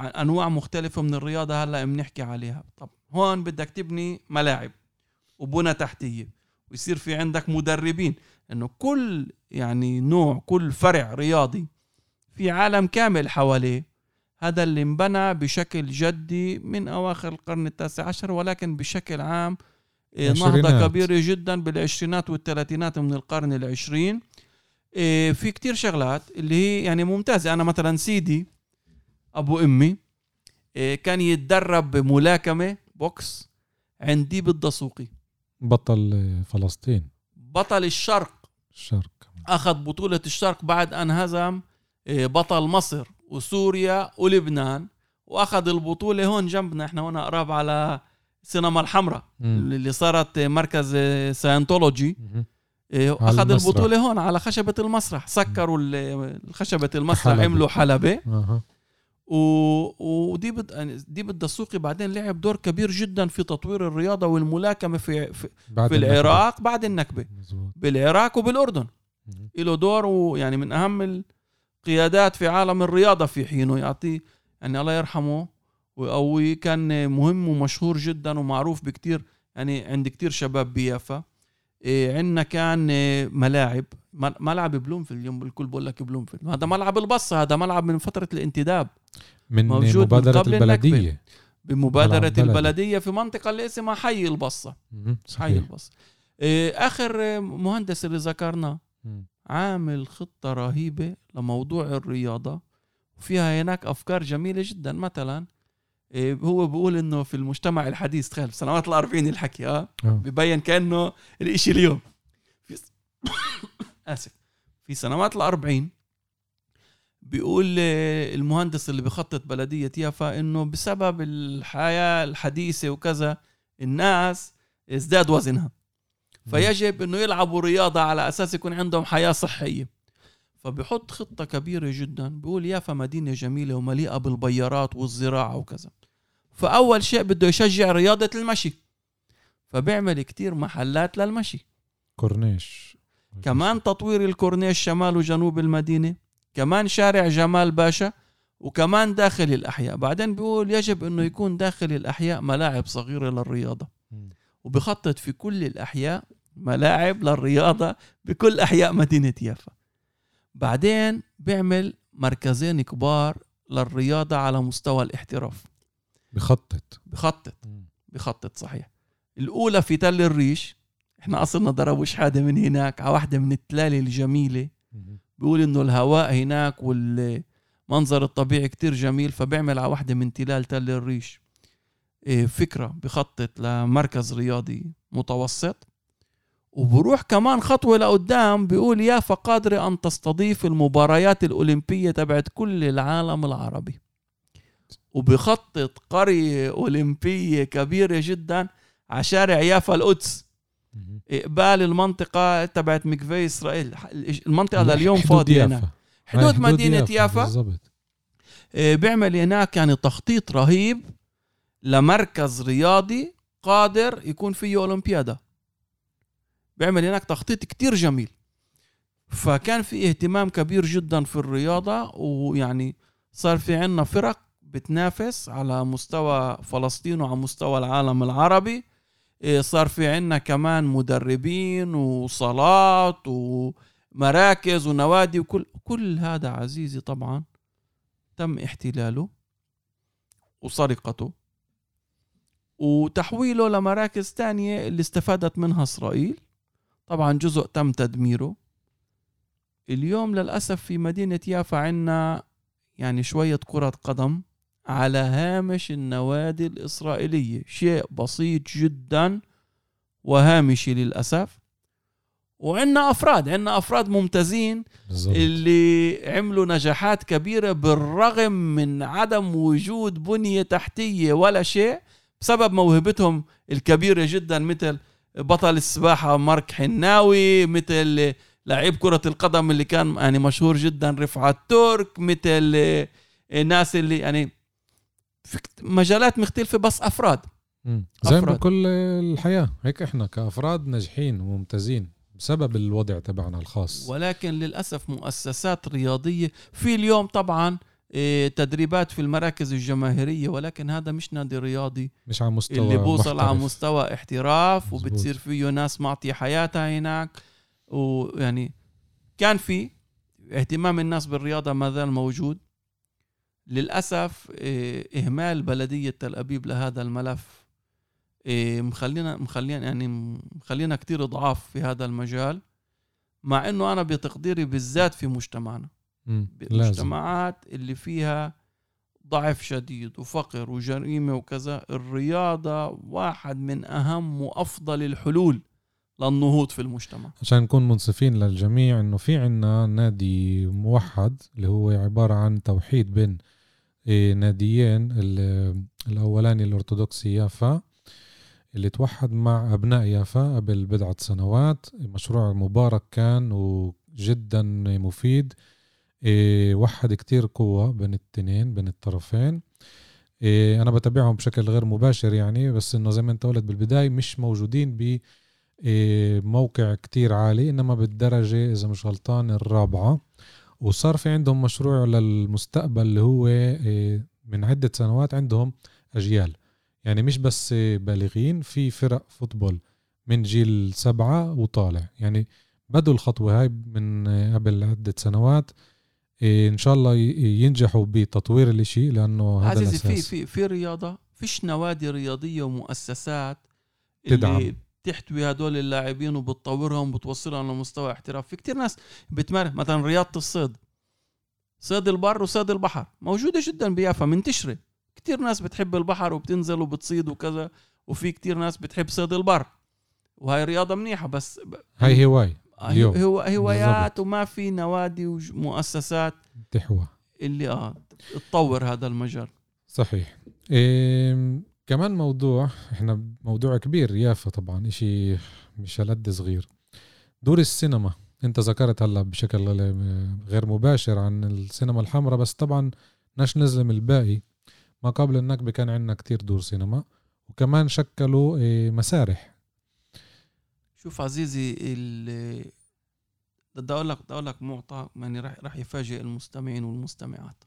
انواع مختلفة من الرياضة هلا بنحكي عليها. طب هون بدك تبني ملاعب وبنى تحتية، ويصير في عندك مدربين، انه كل يعني نوع، كل فرع رياضي في عالم كامل حواليه. هذا اللي انبنى بشكل جدي من اواخر القرن التاسع عشر، ولكن بشكل عام نهضة كبيرة جدا بالعشرينات والثلاثينات من القرن العشرين. في كتير شغلات اللي هي يعني ممتازة. انا مثلا سيدي ابو امي كان يتدرب ملاكمة بوكس عندي بالدسوقي، بطل فلسطين، بطل الشرق، أخذ بطولة الشرق بعد أن هزم بطل مصر وسوريا ولبنان، وأخذ البطولة هون جنبنا. إحنا هنا قراب على سينما الحمراء اللي صارت مركز ساينتولوجي، أخذ البطولة هون على خشبة المسرح. سكروا خشبة المسرح، عملوا حلبة. ودي بالدسوقي بعدين لعب دور كبير جدا في تطوير الرياضة والملاكمة في العراق بعد النكبة، بالعراق وبالأردن. له دور، ويعني من أهم القيادات في عالم الرياضة في حينه، يعطيه يعني الله يرحمه ويقويه. كان مهم ومشهور جدا ومعروف بكتير، يعني عند كتير شباب بيافا. عندنا كان ملاعب، ملعب بلومفيل، اليوم الكل بقول لك بلومفيل، هذا ملعب البصة، هذا ملعب من فترة الانتداب، من مبادرة البلدية، بمبادرة البلدية في منطقة اللي اسمها حي البصة. حي البصة آخر مهندس اللي ذكرنا عامل خطة رهيبة لموضوع الرياضة، وفيها هناك أفكار جميلة جدا. مثلا هو بيقول إنه في المجتمع الحديث، تخيل سنوات الأربعين الحكي بيبين كأنه الإشي اليوم آسف في سنوات الأربعين. بيقول المهندس اللي بخطط بلدية يافا إنه بسبب الحياة الحديثة وكذا الناس ازداد وزنها، فيجب إنه يلعبوا رياضة على أساس يكون عندهم حياة صحية. فبيحط خطة كبيرة جدا، بيقول يافا مدينة جميلة ومليئة بالبيارات والزراعة وكذا، فأول شيء بده يشجع رياضة المشي، فبيعمل كتير محلات للمشي، كورنيش، كمان تطوير الكورنيش شمال وجنوب المدينة، كمان شارع جمال باشا، وكمان داخل الأحياء. بعدين بيقول يجب أنه يكون داخل الأحياء ملاعب صغيرة للرياضة، وبخطط في كل الأحياء ملاعب للرياضة بكل أحياء مدينة يافا. بعدين بيعمل مركزين كبار للرياضة على مستوى الاحتراف. بخطط صحيح. الأولى في تل الريش، احنا أصلنا ضرب شحادة من هناك، على واحدة من التلال الجميلة. بيقول إنه الهواء هناك والمنظر الطبيعي كتير جميل، فبيعمل على واحدة من تلال تل الريش فكرة، بخطط لمركز رياضي متوسط. وبروح كمان خطوة لقدام، بيقول يافا قادرة أن تستضيف المباريات الأولمبية تبعت كل العالم العربي، وبيخطط قرية أولمبية كبيرة جدا على شارع يافا القدس إقبال المنطقة تبعت مكفي إسرائيل. المنطقة لليوم فاضية هناك، حدود مدينة يافا. بيعمل هناك يعني تخطيط رهيب لمركز رياضي قادر يكون فيه أولمبيادا. بيعمل هناك تخطيط كتير جميل. فكان في اهتمام كبير جدا في الرياضة، ويعني صار في عنا فرق بتنافس على مستوى فلسطين وعلى مستوى العالم العربي. صار في عنا كمان مدربين وصالات ومراكز ونوادي، وكل هذا عزيزي طبعا تم احتلاله وسرقته وتحويله لمراكز تانية اللي استفادت منها إسرائيل. طبعا جزء تم تدميره. اليوم للأسف في مدينة يافا عنا يعني شوية كرة قدم على هامش النوادي الإسرائيلية، شيء بسيط جدا وهامشي للأسف. وعنا أفراد ممتازين بالزبط، اللي عملوا نجاحات كبيرة بالرغم من عدم وجود بنية تحتية ولا شيء، بسبب موهبتهم الكبيرة جدا، مثل بطل السباحة مارك حناوي، مثل لاعب كرة القدم اللي كان يعني مشهور جدا رفعت ترك، مثل الناس اللي يعني في مجالات مختلفة، بس أفراد زي ما بكل الحياة هيك، إحنا كأفراد ناجحين وممتازين بسبب الوضع تبعنا الخاص، ولكن للأسف مؤسسات رياضية في اليوم طبعا تدريبات في المراكز الجماهيرية، ولكن هذا مش نادي رياضي، مش على مستوى اللي بوصل على مستوى احتراف مزبوط. وبتصير فيه ناس معطي حياتها هناك، ويعني كان في اهتمام الناس بالرياضة ما زال موجود. للأسف إهمال بلدية تل أبيب لهذا الملف مخلينا كتير ضعاف في هذا المجال، مع إنه أنا بتقديري بالذات في مجتمعنا، المجتمعات اللي فيها ضعف شديد وفقر وجريمة وكذا، الرياضة واحد من أهم وأفضل الحلول للنهوض في المجتمع. عشان نكون منصفين للجميع، إنه في عنا نادي موحد اللي هو عبارة عن توحيد بين ناديين، الأولاني الأرثوذكسي يافا اللي توحد مع أبناء يافا قبل بضعة سنوات، مشروع مبارك كان وجدا مفيد، وحد كتير قوة بين التنين بين الطرفين. أنا بتابعهم بشكل غير مباشر يعني، بس إنه زي ما أنت قلت بالبداية مش موجودين ب موقع كتير عالي، إنما بالدرجة إذا مش غلطان الرابعة، وصار في عندهم مشروع للمستقبل اللي هو من عدة سنوات، عندهم أجيال يعني مش بس بالغين، في فرق فوتبول من جيل 7 وطالع، يعني بدوا الخطوة هاي من قبل عدة سنوات. إن شاء الله ينجحوا بتطوير الاشي، لأنه هذا الأساس. في رياضة فيش نوادي رياضية ومؤسسات تدعم تحتوي هدول اللاعبين وبتطورهم وبتوصلهم لمستوى احتراف. في كتير ناس بتمارس مثلا رياضة الصيد، صيد البر وصيد البحر، موجودة جدا بيافا منتشرة، كتير ناس بتحب البحر وبتنزل وبتصيد وكذا، وفي كتير ناس بتحب صيد البر، وهي رياضة منيحة، بس هاي هواية هوايات، وما في نوادي ومؤسسات تحوى اللي تطور هذا المجال. صحيح. كمان موضوع، احنا موضوع كبير يافا طبعا، اشي مش هلد صغير، دور السينما. انت ذكرت هلا بشكل غير مباشر عن السينما الحمراء، بس طبعا ناش نظلم الباقي. ما قبل النكبة كان عندنا كتير دور سينما، وكمان شكلوا مسارح. شوف عزيزي، بدي اقول لك معطى يعني راح يفاجئ المستمعين والمستمعات.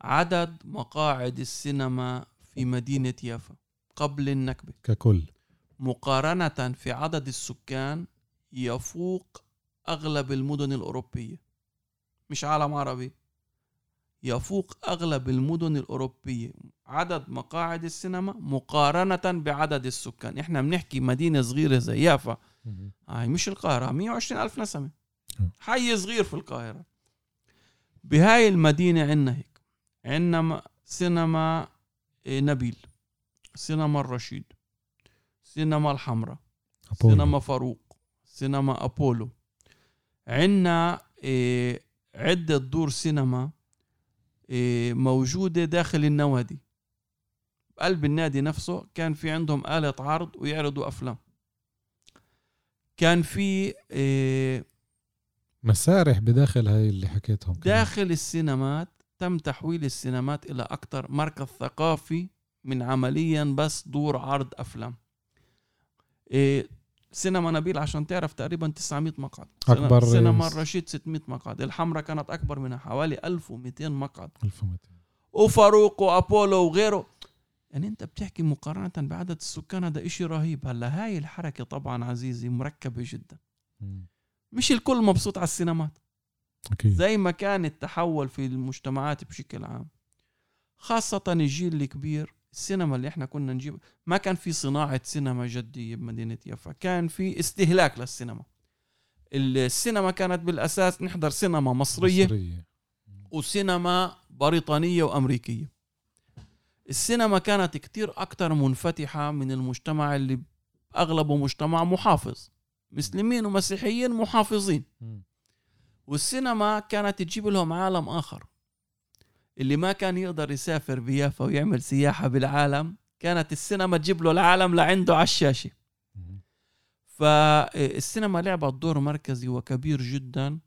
عدد مقاعد السينما في مدينة يافا قبل النكبة ككل مقارنة في عدد السكان يفوق أغلب المدن الأوروبية، مش عالم عربي، يفوق أغلب المدن الأوروبية عدد مقاعد السينما مقارنة بعدد السكان. إحنا بنحكي مدينة صغيرة زي يافا، هاي مش القاهرة 120,000 نسمة، حي صغير في القاهرة. بهاي المدينة عنا هيك، عنا سينما نبيل، سينما الرشيد، سينما الحمراء، سينما فاروق، سينما أبولو. عنا عدة دور سينما موجودة داخل النوادي، بقلب النادي نفسه كان في عندهم آلة عرض ويعرضوا أفلام، كان في مسارح بداخل هاي اللي حكيتهم داخل السينمات. تم تحويل السينمات إلى أكثر مركز ثقافي من عمليا بس دور عرض أفلام. سينما نبيل عشان تعرف تقريبا 900 مقعد، أكبر سينما الرشيد 600 مقعد، الحمرة كانت أكبر منها حوالي 1200 مقعد، 1200 وفاروق وأبولو وغيره. يعني أنت بتحكي مقارنة بعدد السكان هذا إشي رهيب. هلا هاي الحركة طبعا عزيزي مركبة جدا، مش الكل مبسوط على السينمات زي ما كان التحول في المجتمعات بشكل عام، خاصة الجيل الكبير. السينما اللي احنا كنا نجيب ما كان في صناعة سينما جدية بمدينة يافا، كان في استهلاك للسينما. السينما كانت بالأساس نحضر سينما مصرية وسينما بريطانية وأمريكية. السينما كانت كتير أكتر منفتحة من المجتمع اللي أغلبه مجتمع محافظ، مسلمين ومسيحيين محافظين، والسينما كانت تجيب لهم عالم آخر. اللي ما كان يقدر يسافر بيافا ويعمل سياحة بالعالم كانت السينما تجيب له العالم لعنده على الشاشة. فالسينما لعبت دور مركزي وكبير جدا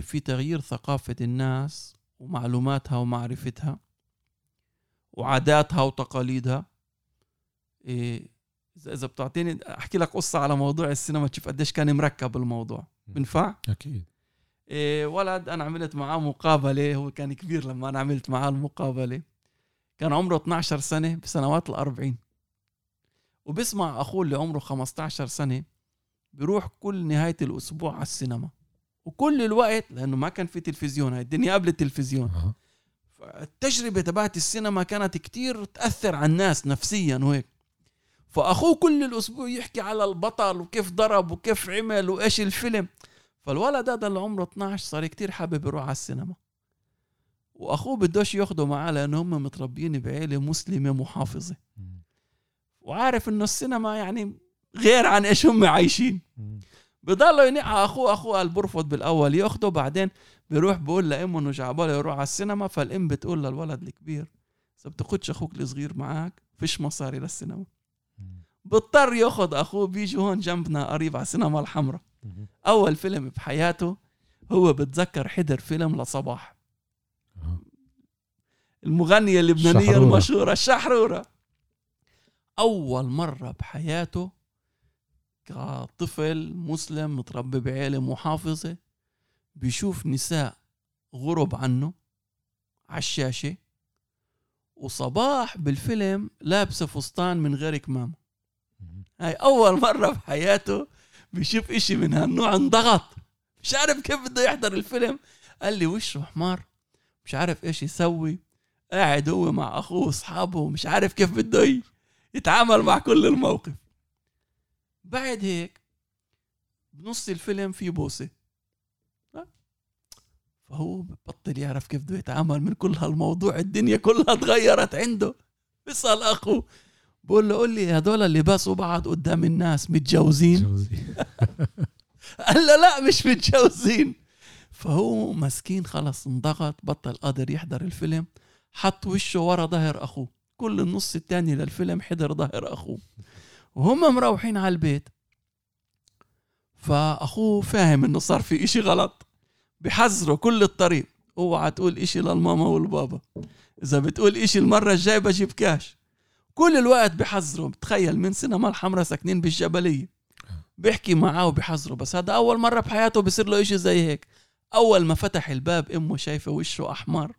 في تغيير ثقافة الناس ومعلوماتها ومعرفتها وعاداتها وتقاليدها. إذا بتعطيني أحكي لك قصة على موضوع السينما تشوف قديش كان مركب الموضوع، بنفع؟ أكيد. ولد أنا عملت معاه مقابلة، هو كان كبير لما أنا عملت معاه المقابلة، كان عمره 12 سنة بسنوات ال40، وبسمع أخوه اللي عمره 15 سنة بيروح كل نهاية الأسبوع على السينما، وكل الوقت لأنه ما كان في تلفزيون، هاي الدنيا قبل التلفزيون. فالتجربة تبعت السينما كانت كتير تأثر على الناس نفسيا وهيك. فأخوه كل الأسبوع يحكي على البطل وكيف ضرب وكيف عمل وإيش الفيلم. فالولد هذا اللي عمره 12 صار كتير حابب يروح على السينما، واخوه بدوش ياخده معاه لانه هم متربيين بعيله مسلمه محافظه، وعارف انه السينما يعني غير عن ايش هم عايشين. بضلوا ينقع اخوه قال برفض بالاول ياخده، بعدين بيروح بيقول لامه انه جعباله يروح على السينما. فالام بتقول للولد الكبير اذا بتاخدش اخوك الصغير معاك فيش مصاري للسينما. بضطر ياخد اخوه، بيجي هون جنبنا قريب على السينما الحمراء. أول فيلم بحياته هو بتذكر حضر فيلم لصباح، المغنية اللبنانية الشحرورة المشهورة الشحرورة. أول مرة بحياته كطفل مسلم متربي بعيلة محافظة بيشوف نساء غرب عنه على الشاشة، وصباح بالفيلم لابسة فستان من غير كمامة. هاي أول مرة بحياته بيشوف إشي من هالنوع، انضغط مش عارف كيف بده يحضر الفيلم. قال لي وشه حمار مش عارف إيش يسوي، قاعد هو مع أخوه وصحابه مش عارف كيف بده يتعامل مع كل الموقف. بعد هيك بنص الفيلم في بوسة، فهو بطل يعرف كيف بده يتعامل من كل هالموضوع، الدنيا كلها تغيرت عنده. بيسأل أخوه بقول له قول لي هدول اللي باسوا بعض قدام الناس متجوزين؟ قال له لا مش متجوزين. فهو مسكين خلص انضغط، بطل قادر يحضر الفيلم، حط وشه ورا ظهر أخوه كل النص التاني للفيلم، حضر ظهر أخوه. وهم مروحين على البيت فأخوه فاهم إنه صار في إشي غلط، بحذره كل الطريق، اوعى تقول إشي للماما والبابا، إذا بتقول إشي المرة الجاي بجيب كاش. كل الوقت بحذره. بتخيل من سينما الحمراء ساكنين بالجبلية، بيحكي معاه وبحذره، بس هذا أول مرة بحياته بيصير له إشي زي هيك. أول ما فتح الباب أمه شايفة وشه أحمر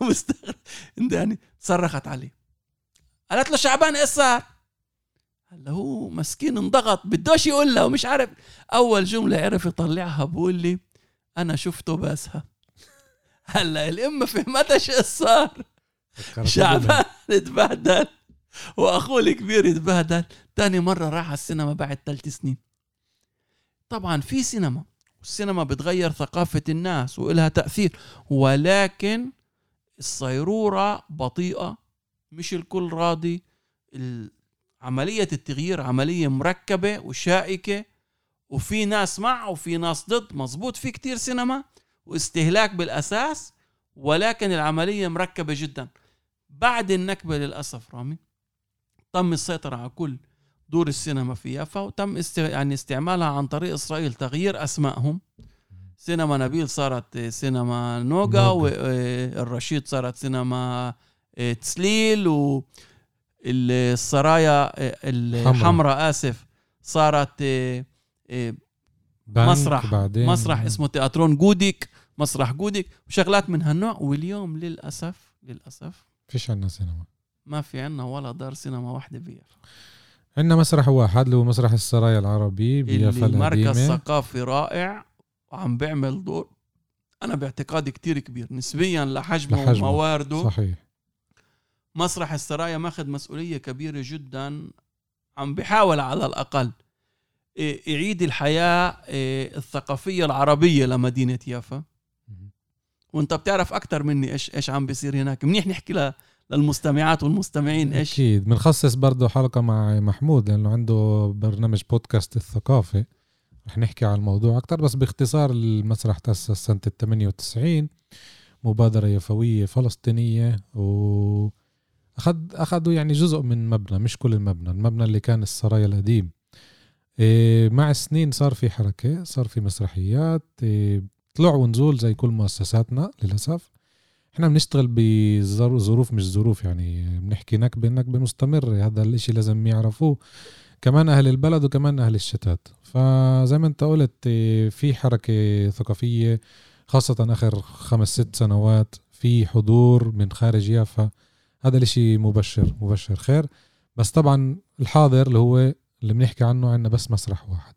ومستغرب، يعني صرخت عليه قالت له شعبان إيه صار؟ هلا هو مسكين انضغط بدوش يقول له ومش عارف. أول جملة عرف يطلعها بقول لي أنا شفته باسها. هلا الأم فهمتش إيه صار، شعبان اتبهدل وأخوه الكبير اتبهدل. تاني مرة راح على السينما بعد 3 سنين. طبعا في سينما، والسينما بتغير ثقافة الناس وإلها تأثير، ولكن الصيرورة بطيئة، مش الكل راضي. عملية التغيير عملية مركبة وشائكة، وفي ناس مع وفي ناس ضد. مزبوط في كتير سينما واستهلاك بالأساس، ولكن العملية مركبة جدا. بعد النكبة للأسف رامي تم السيطرة على كل دور السينما في يافا، وتم استعمالها عن طريق إسرائيل، تغيير أسمائهم. سينما نبيل صارت سينما نوغا، والرشيد صارت سينما تسليل، والسرايا الحمراء آسف صارت مسرح اسمه تياترون جوديك، مسرح جوديك، وشغلات من هالنوع. واليوم للأسف فيش عنا سينما، ما في عنا ولا دار سينما واحدة بير. عنا مسرح واحد اللي هو مسرح السرايا العربي بيافا القديمة، مركز ثقافي رائع وعم بيعمل دور أنا باعتقادي كتير كبير نسبيا لحجمه وموارده. صحيح. مسرح السرايا ماخذ مسؤولية كبيرة جدا، عم بيحاول على الأقل يعيد الحياة الثقافية العربية لمدينة يافا. وانت بتعرف أكتر مني إيش عم بيصير هناك، منيح نحكي للمستمعات والمستمعين إيش. أكيد بنخصص برضو حلقة مع محمود لأنه عنده برنامج بودكاست الثقافة، رح نحكي على الموضوع أكتر. بس باختصار، المسرح تأسس سنة 98، مبادرة يفوية فلسطينية، وأخذوا يعني جزء من مبنى، مش كل المبنى اللي كان السرايا القديم. مع السنين صار في حركة، صار في مسرحيات، طلوع ونزول زي كل مؤسساتنا. للأسف احنا بنشتغل بظروف مش ظروف، يعني بنحكي نكبة مستمر. هذا الاشي لازم يعرفوه كمان أهل البلد وكمان أهل الشتات. فزي ما انت قلت في حركة ثقافية، خاصة آخر 5-6 سنوات في حضور من خارج يافا. هذا الاشي مبشر خير. بس طبعا الحاضر اللي هو اللي بنحكي عنه، عنا بس مسرح واحد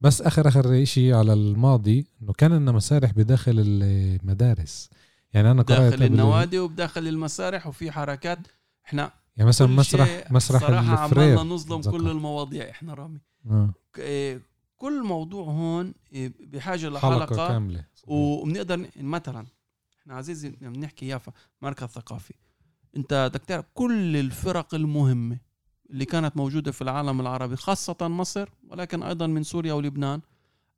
بس. آخر إشي على الماضي إنه كان لنا مسارح بداخل المدارس، يعني أنا داخل النوادي وبداخل المسارح، وفي حركات. إحنا يعني مثلا مسرح الفريق عملنا نظلم كل المواضيع. إحنا رامي كل موضوع هون بحاجة لحلقة كاملة، وبنقدر مثلا إحنا عزيزي بنحكي يافا مركز ثقافي. أنت بدك تعرف كل الفرق المهمة اللي كانت موجودة في العالم العربي، خاصة مصر ولكن أيضا من سوريا ولبنان،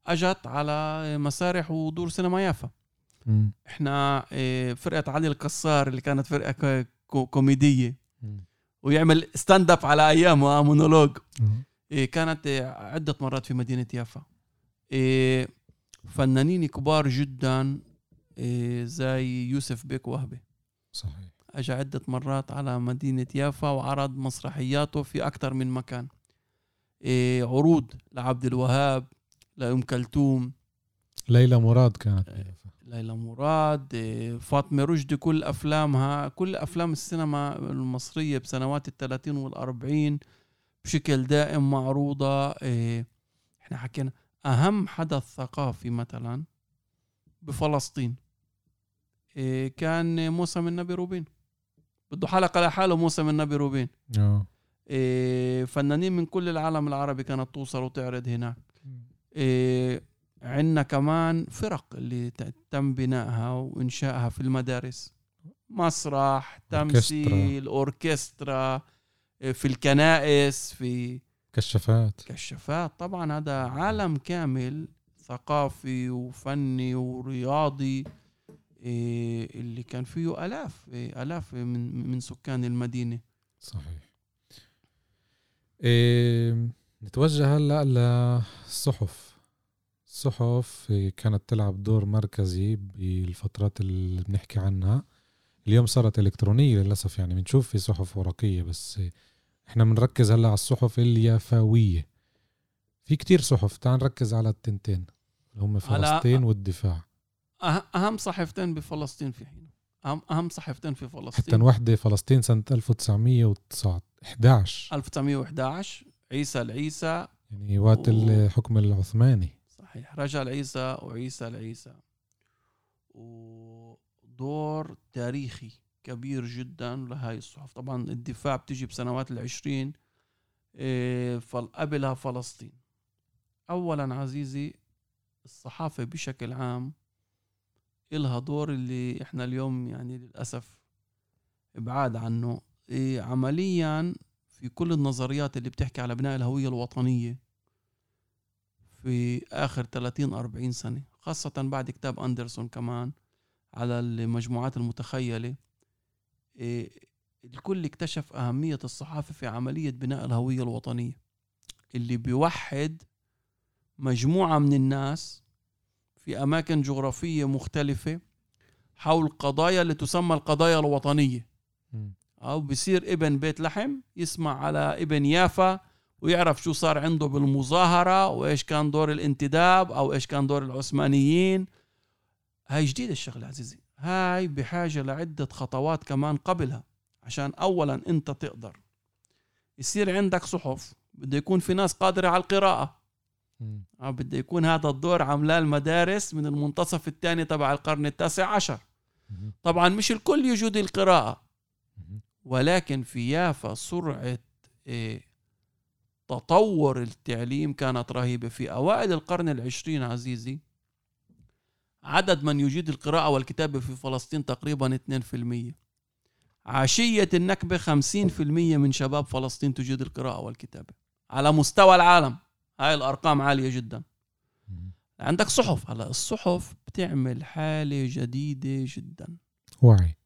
أجت على مسارح ودور سينما يافا. إحنا فرقة علي القصار اللي كانت فرقة كوميدية ويعمل ستاند اب على أيامه مونولوج، كانت عدة مرات في مدينة يافا. فنانين كبار جدا زي يوسف بيك وهبي، صحيح، أجا عدة مرات على مدينة يافا وعرض مسرحياته في أكثر من مكان. عروض لعبد الوهاب، لأم كلثوم، ليلى مراد كانت ليلى مراد، فاطمة رشدي، كل أفلامها، كل أفلام السينما المصرية بسنوات 30 و40 بشكل دائم معروضة. إحنا حكينا أهم حدث ثقافي مثلا بفلسطين كان موسم النبي روبين، بده حلقة لحاله موسم النبي روبين. فنانين من كل العالم العربي كانت توصل وتعرض هناك. عندنا كمان فرق اللي تم بنائها وإنشائها في المدارس، مسرح، تمثيل، أوركسترا، في الكنائس، في كشافات. طبعا هذا عالم كامل ثقافي وفني ورياضي اللي كان فيه آلاف من سكان المدينة. صحيح. نتوجه هلأ للصحف كانت تلعب دور مركزي بالفترات اللي بنحكي عنها. اليوم صارت إلكترونية للأسف، يعني بنشوف في صحف ورقية، بس احنا بنركز هلأ على الصحف اليافوية. في كتير صحف، تعال نركز على التنتين اللي هم فلسطين والدفاع. أهم صحيفتين بفلسطين في حين أهم صحيفتين في فلسطين، حتى واحدة فلسطين سنة 1911 عيسى العيسى، يعني وقت الحكم العثماني. صحيح. رجل عيسى وعيسى العيسى، ودور تاريخي كبير جدا لهاي الصحف. طبعا الدفاع بتجي بسنوات 2020، قبلها فلسطين. أولا عزيزي، الصحافة بشكل عام إلها دور اللي إحنا اليوم يعني للأسف إبعاد عنه. عمليا في كل النظريات اللي بتحكي على بناء الهوية الوطنية في آخر 30-40 سنة، خاصة بعد كتاب أندرسون كمان، على المجموعات المتخيلة. الكل اكتشف أهمية الصحافة في عملية بناء الهوية الوطنية اللي بيوحد مجموعة من الناس في أماكن جغرافية مختلفة حول قضايا اللي تسمى القضايا الوطنية. أو بيصير ابن بيت لحم يسمع على ابن يافا ويعرف شو صار عنده بالمظاهرة وإيش كان دور الانتداب أو إيش كان دور العثمانيين. هاي جديدة الشغلة عزيزي، هاي بحاجة لعدة خطوات كمان قبلها عشان أولا أنت تقدر يصير عندك صحف. بده يكون في ناس قادرة على القراءة، بده يكون هذا الدور عاملاه المدارس من المنتصف الثاني تبع القرن 19. طبعا مش الكل يجود القراءة، ولكن في يافا سرعة تطور التعليم كانت رهيبة. في أوائل القرن 20 عزيزي عدد من يجيد القراءة والكتابة في فلسطين تقريبا 2%. عشية النكبة 50% من شباب فلسطين تجيد القراءة والكتابة على مستوى العالم. هاي الأرقام عالية جدا. عندك صحف، هلا الصحف بتعمل حالة جديدة جدا، وعي.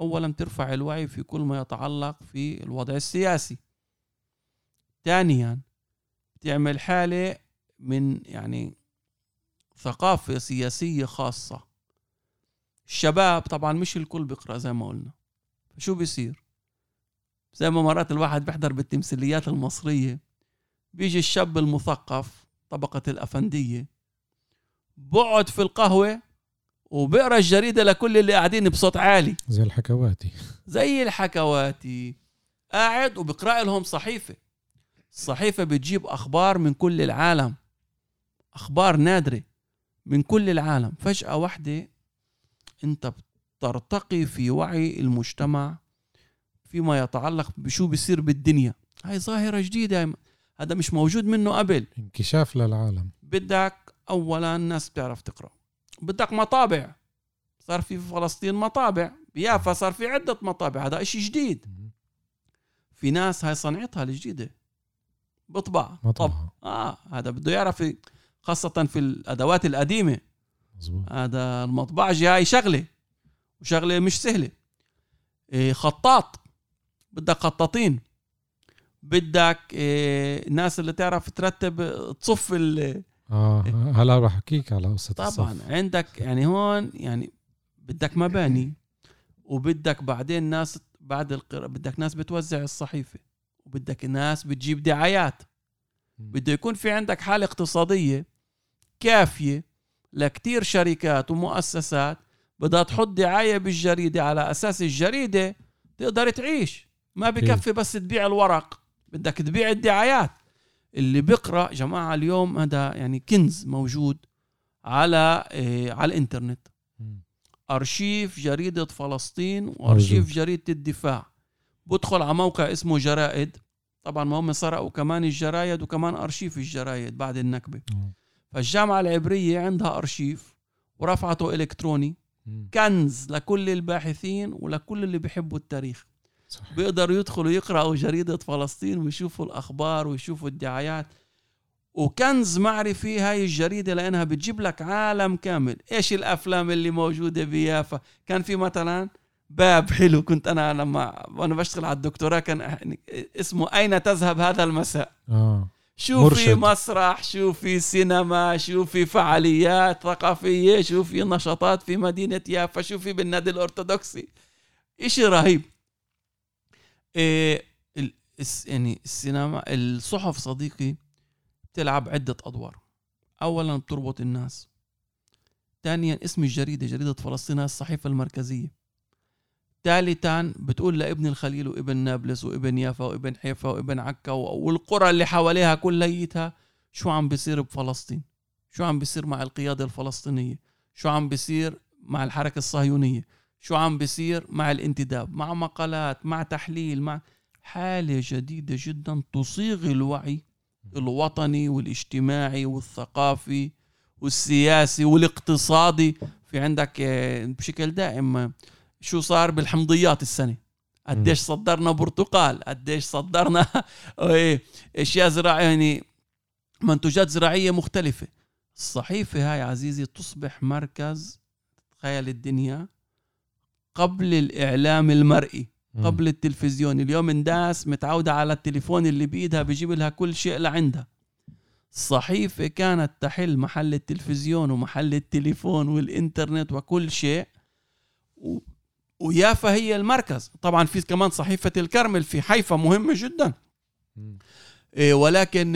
أولا ترفع الوعي في كل ما يتعلق في الوضع السياسي. ثانيا بتعمل حالة من يعني ثقافة سياسية خاصة. الشباب طبعا مش الكل بيقرأ زي ما قلنا، شو بيصير زي ما مرات الواحد بيحضر بالتمثيليات المصرية، بيجي الشاب المثقف طبقة الأفندية بقعد في القهوة وبقرأ الجريدة لكل اللي قاعدين بصوت عالي زي الحكواتي قاعد وبقرأ لهم صحيفة. الصحيفة بتجيب أخبار من كل العالم، أخبار نادرة من كل العالم. فجأة واحدة انت ترتقي في وعي المجتمع فيما يتعلق بشو بيصير بالدنيا. هاي ظاهرة جديدة، هذا مش موجود منه قبل. انكشاف للعالم. بدك أولا الناس بتعرف تقرأ، بدك مطابع. صار في فلسطين مطابع، بيافا صار في عدة مطابع، هذا اشي جديد. في ناس هاي صنعتها الجديدة، بطبع مطبعة. هذا بده يعرف، خاصة في الأدوات القديمة. مزبوط. هذا المطبعة هاي شغلة، وشغلة مش سهلة. خطاط، بدك خطاطين، بدك ناس اللي تعرف ترتب تصف ال هلا راح احكيك على قصة الصف. طبعا عندك يعني هون يعني بدك مباني، وبدك بعدين ناس بعد القراءة بدك ناس بتوزع الصحيفة، وبدك ناس بتجيب دعايات. بده يكون في عندك حالة اقتصادية كافية لكتير شركات ومؤسسات بدها تحط دعاية بالجريدة، على أساس الجريدة تقدر تعيش. ما بكفي بس تبيع الورق، بدك تبيع الدعايات. اللي بقرأ جماعة اليوم هذا يعني كنز موجود على الإنترنت. أرشيف جريدة فلسطين وأرشيف جريدة الدفاع. بدخل على موقع اسمه جرائد، طبعا ما هم سرقوا كمان الجرايد وكمان أرشيف الجرايد بعد النكبة. فالجامعة العبرية عندها أرشيف ورفعته إلكتروني، كنز لكل الباحثين ولكل اللي بيحبوا التاريخ. صحيح. بيقدروا يدخلوا يقرأوا جريدة فلسطين ويشوفوا الأخبار ويشوفوا الدعايات. وكنز معرفي هاي الجريدة، لأنها بتجيب لك عالم كامل. إيش الأفلام اللي موجودة بيافا؟ كان في مثلا باب حلو، كنت أنا لما أنا بشتغل على الدكتوراه كان اسمه أين تذهب هذا المساء. شو في مسرح، شو في سينما، شو في فعاليات ثقافية، شو في نشاطات في مدينة يافا، شو في بالنادي الأرثوذكسي. إشي رهيب. يعني السينما، الصحف صديقي بتلعب عدة أدوار. أولا بتربط الناس، ثانيا اسم الجريدة جريدة فلسطين الصحيفة المركزية، ثالثا بتقول لابن الخليل وابن نابلس وابن يافا وابن حيفا وابن عكا والقرى اللي حواليها كليتها شو عم بيصير بفلسطين، شو عم بيصير مع القيادة الفلسطينية، شو عم بيصير مع الحركة الصهيونية، شو عم بيصير مع الانتداب، مع مقالات، مع تحليل، مع حالة جديدة جدا تصيغ الوعي الوطني والاجتماعي والثقافي والسياسي والاقتصادي. في عندك بشكل دائم شو صار بالحمضيات السنة، قديش صدرنا برتقال، قديش صدرنا اشياء زراعية، يعني منتجات زراعية مختلفة. الصحيفة هاي عزيزي تصبح مركز خيال الدنيا قبل الإعلام المرئي، قبل التلفزيون. اليوم الناس متعودة على التليفون اللي بإيدها بيجيب لها كل شيء لعندها. الصحيفة كانت تحل محل التلفزيون ومحل التليفون والإنترنت وكل شيء، ويافا هي المركز. طبعا في كمان صحيفة الكرمل في حيفا مهمة جدا، ولكن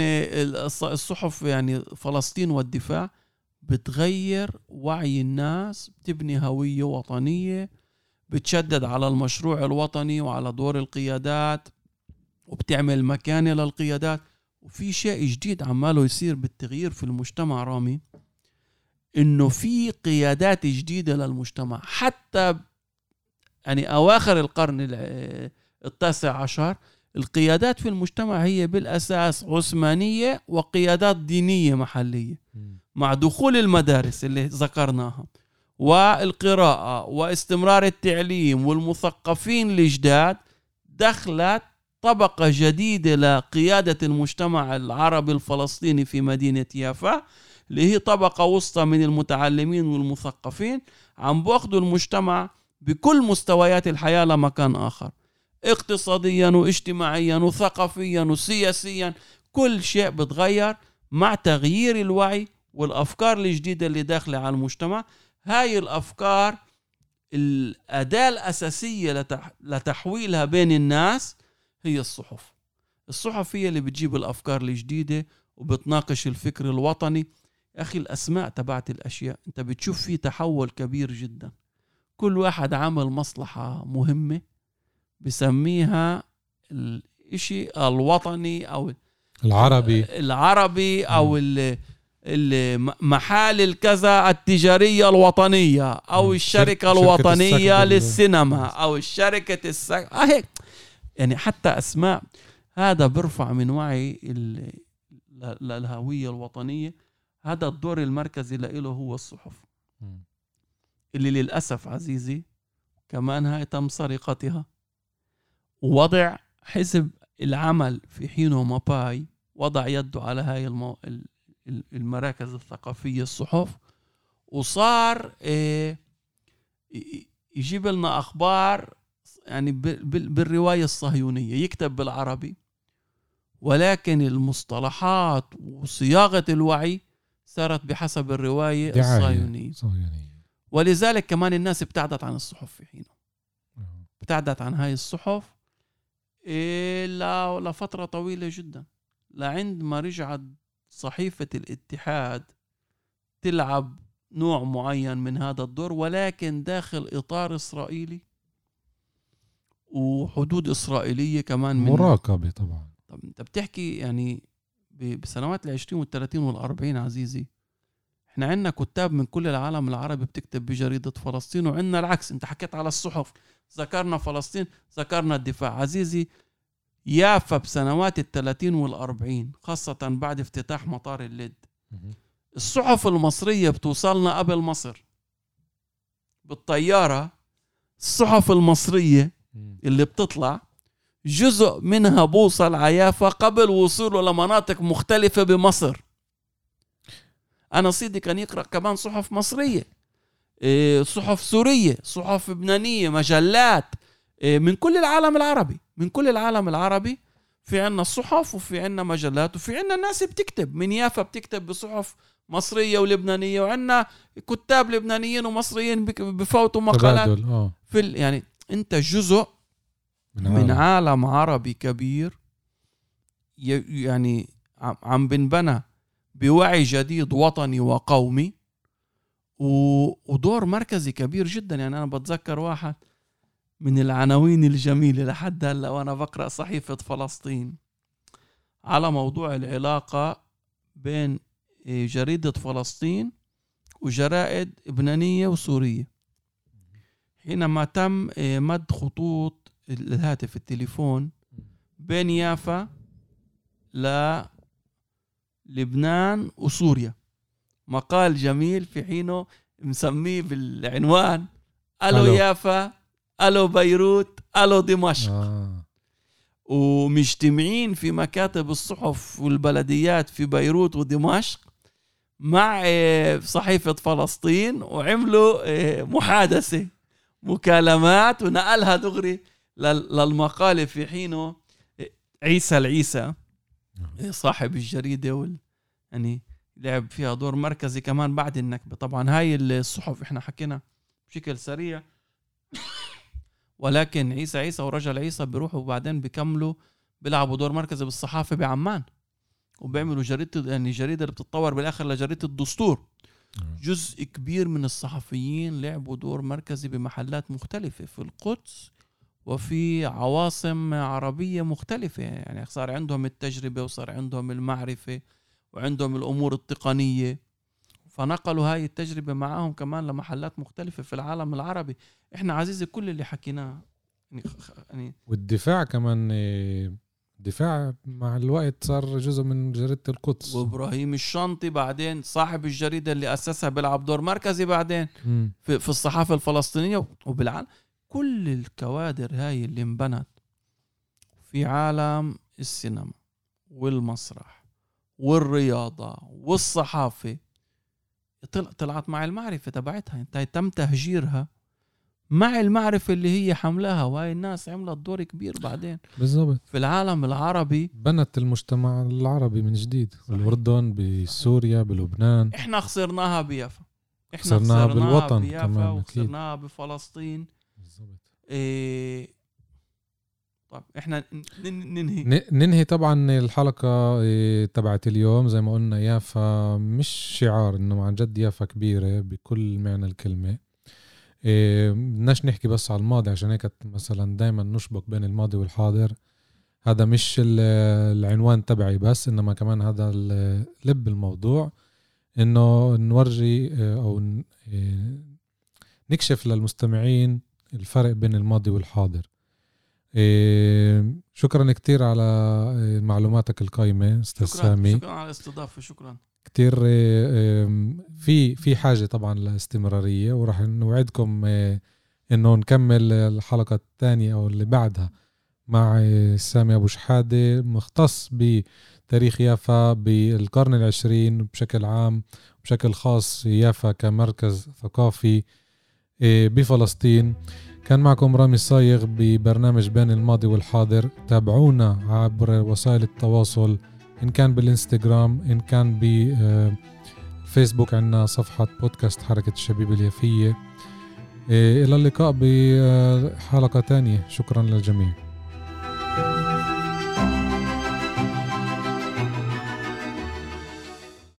الصحف يعني فلسطين والدفاع بتغير وعي الناس، بتبني هوية وطنية، بتشدد على المشروع الوطني وعلى دور القيادات، وبتعمل مكانة للقيادات. وفي شيء جديد عماله يصير بالتغيير في المجتمع رامي، إنه في قيادات جديدة للمجتمع. حتى يعني أواخر القرن التاسع عشر القيادات في المجتمع هي بالأساس عثمانية وقيادات دينية محلية، مع دخول المدارس اللي ذكرناها والقراءة واستمرار التعليم والمثقفين الجداد، دخلت طبقة جديدة لقيادة المجتمع العربي الفلسطيني في مدينة يافا، اللي هي طبقة وسطى من المتعلمين والمثقفين، عم بأخذوا المجتمع بكل مستويات الحياة لمكان آخر، اقتصاديا واجتماعيا وثقافيا وسياسيا. كل شيء بتغير مع تغيير الوعي والأفكار الجديدة اللي داخلة على المجتمع. هاي الأفكار الأداة الأساسية لتحويلها بين الناس هي الصحف. الصحف هي اللي بتجيب الأفكار الجديدة وبتناقش الفكر الوطني. أخي الأسماء تبعت الأشياء أنت بتشوف فيه تحول كبير جدا. كل واحد عمل مصلحة مهمة بسميها الإشي الوطني أو العربي أو المحال الكذا التجارية الوطنية أو الشركة الوطنية للسينما أو الشركة هيك يعني حتى أسماء. هذا برفع من وعي الهوية الوطنية. هذا الدور المركزي لإله هو الصحف، اللي للأسف عزيزي كمان هاي تم سرقتها. ووضع حزب العمل في حينه ماباي وضع يده على هاي المراكز الثقافية الصحف، وصار يجيب لنا أخبار يعني بالرواية الصهيونية، يكتب بالعربي ولكن المصطلحات وصياغة الوعي صارت بحسب الرواية الصهيونية. ولذلك كمان الناس ابتعدت عن الصحف في حينه، ابتعدت عن هاي الصحف لفترة طويلة جدا، لعندما رجعت صحيفة الاتحاد تلعب نوع معين من هذا الدور، ولكن داخل إطار إسرائيلي وحدود إسرائيلية كمان مراقبة طبعا. طب أنت بتحكي يعني بسنوات 20 و30 و40 عزيزي، احنا عندنا كتاب من كل العالم العربي بتكتب بجريدة فلسطين، وعندنا العكس. انت حكيت على الصحف، ذكرنا فلسطين، ذكرنا الدفاع. عزيزي يافا بسنوات 30 و40 خاصة بعد افتتاح مطار اللد، الصحف المصرية بتوصلنا قبل مصر بالطيارة. الصحف المصرية اللي بتطلع جزء منها بوصل عيافة قبل وصوله لمناطق مختلفة بمصر. أنا صيدي كان يقرأ كمان صحف مصرية، صحف سورية، صحف لبنانية، مجلات من كل العالم العربي. من كل العالم العربي في عنا صحف وفي عنا مجلات وفي عنا ناس بتكتب. من يافا بتكتب بصحف مصرية ولبنانية، وعنا كتاب لبنانيين ومصريين بفوتوا مقالات في يعني أنت جزء من عالم عربي كبير يعني عم بنبنى بوعي جديد وطني وقومي ودور مركزي كبير جدا. يعني أنا بتذكر واحد من العناوين الجميلة لحد هلا وأنا بقرأ صحيفة فلسطين على موضوع العلاقة بين جريدة فلسطين وجرائد لبنانية وسورية، حينما تم مد خطوط الهاتف التليفون بين يافا للبنان وسوريا. مقال جميل في حينه مسميه بالعنوان ألو يافا، ألو بيروت، ألو دمشق. ومجتمعين في مكاتب الصحف والبلديات في بيروت ودمشق مع صحيفة فلسطين وعملوا محادثة مكالمات ونقلها دغري للمقالة. في حينه عيسى العيسى صاحب الجريدة يعني لعب فيها دور مركزي كمان بعد النكبة. طبعا هاي الصحف احنا حكينا بشكل سريع، ولكن عيسى ورجل عيسى بيروحوا وبعدين بيكملوا بيلعبوا دور مركزي بالصحافة بعمان، وبيعملوا جريدة، يعني جريدة اللي بتتطور بالآخر لجريدة الدستور. جزء كبير من الصحفيين لعبوا دور مركزي بمحلات مختلفة في القدس وفي عواصم عربية مختلفة، يعني صار عندهم التجربة وصار عندهم المعرفة وعندهم الأمور التقنية، فنقلوا هاي التجربة معاهم كمان لمحلات مختلفة في العالم العربي. احنا عزيزي كل اللي حكيناه يعني والدفاع كمان، دفاع مع الوقت صار جزء من جريدة القدس، وإبراهيم الشنطي بعدين صاحب الجريدة اللي أسسها بيلعب دور مركزي بعدين في الصحافة الفلسطينية وبالعالم. كل الكوادر هاي اللي انبنت في عالم السينما والمسرح والرياضة والصحافة طلعت مع المعرفة تبعتها، انت تم تهجيرها مع المعرفة اللي هي حملها، وهي الناس عملت دور كبير بعدين بالضبط في العالم العربي، بنت المجتمع العربي من جديد بالأردن بسوريا بلبنان. احنا خسرناها بيافا، احنا خسرناها بالوطن كمان، وخسرناها بفلسطين بالضبط. طب احنا ننهي طبعا الحلقة تبعت اليوم زي ما قلنا، يافا مش شعار، انه عن جد يافا كبيرة بكل معنى الكلمة. بدناش نحكي بس على الماضي، عشان هيك مثلا دايما نشبك بين الماضي والحاضر، هذا مش العنوان تبعي بس، انما كمان هذا لب الموضوع، انه نورجي او نكشف للمستمعين الفرق بين الماضي والحاضر. شكرا كتير على معلوماتك القيمة استاذ سامي، شكرا على الاستضافة، شكرا كتير. في حاجة طبعا لاستمرارية، وراح نوعدكم انه نكمل الحلقة الثانية او اللي بعدها مع سامي أبو شحادة، مختص بتاريخ يافا بالقرن 20 بشكل عام، بشكل خاص يافا كمركز ثقافي بفلسطين. كان معكم رامي صايغ ببرنامج بين الماضي والحاضر. تابعونا عبر وسائل التواصل، إن كان بالإنستغرام إن كان بفيسبوك، عندنا صفحة بودكاست حركة الشبيب اليافية. إلى اللقاء بحلقة تانية، شكرا للجميع.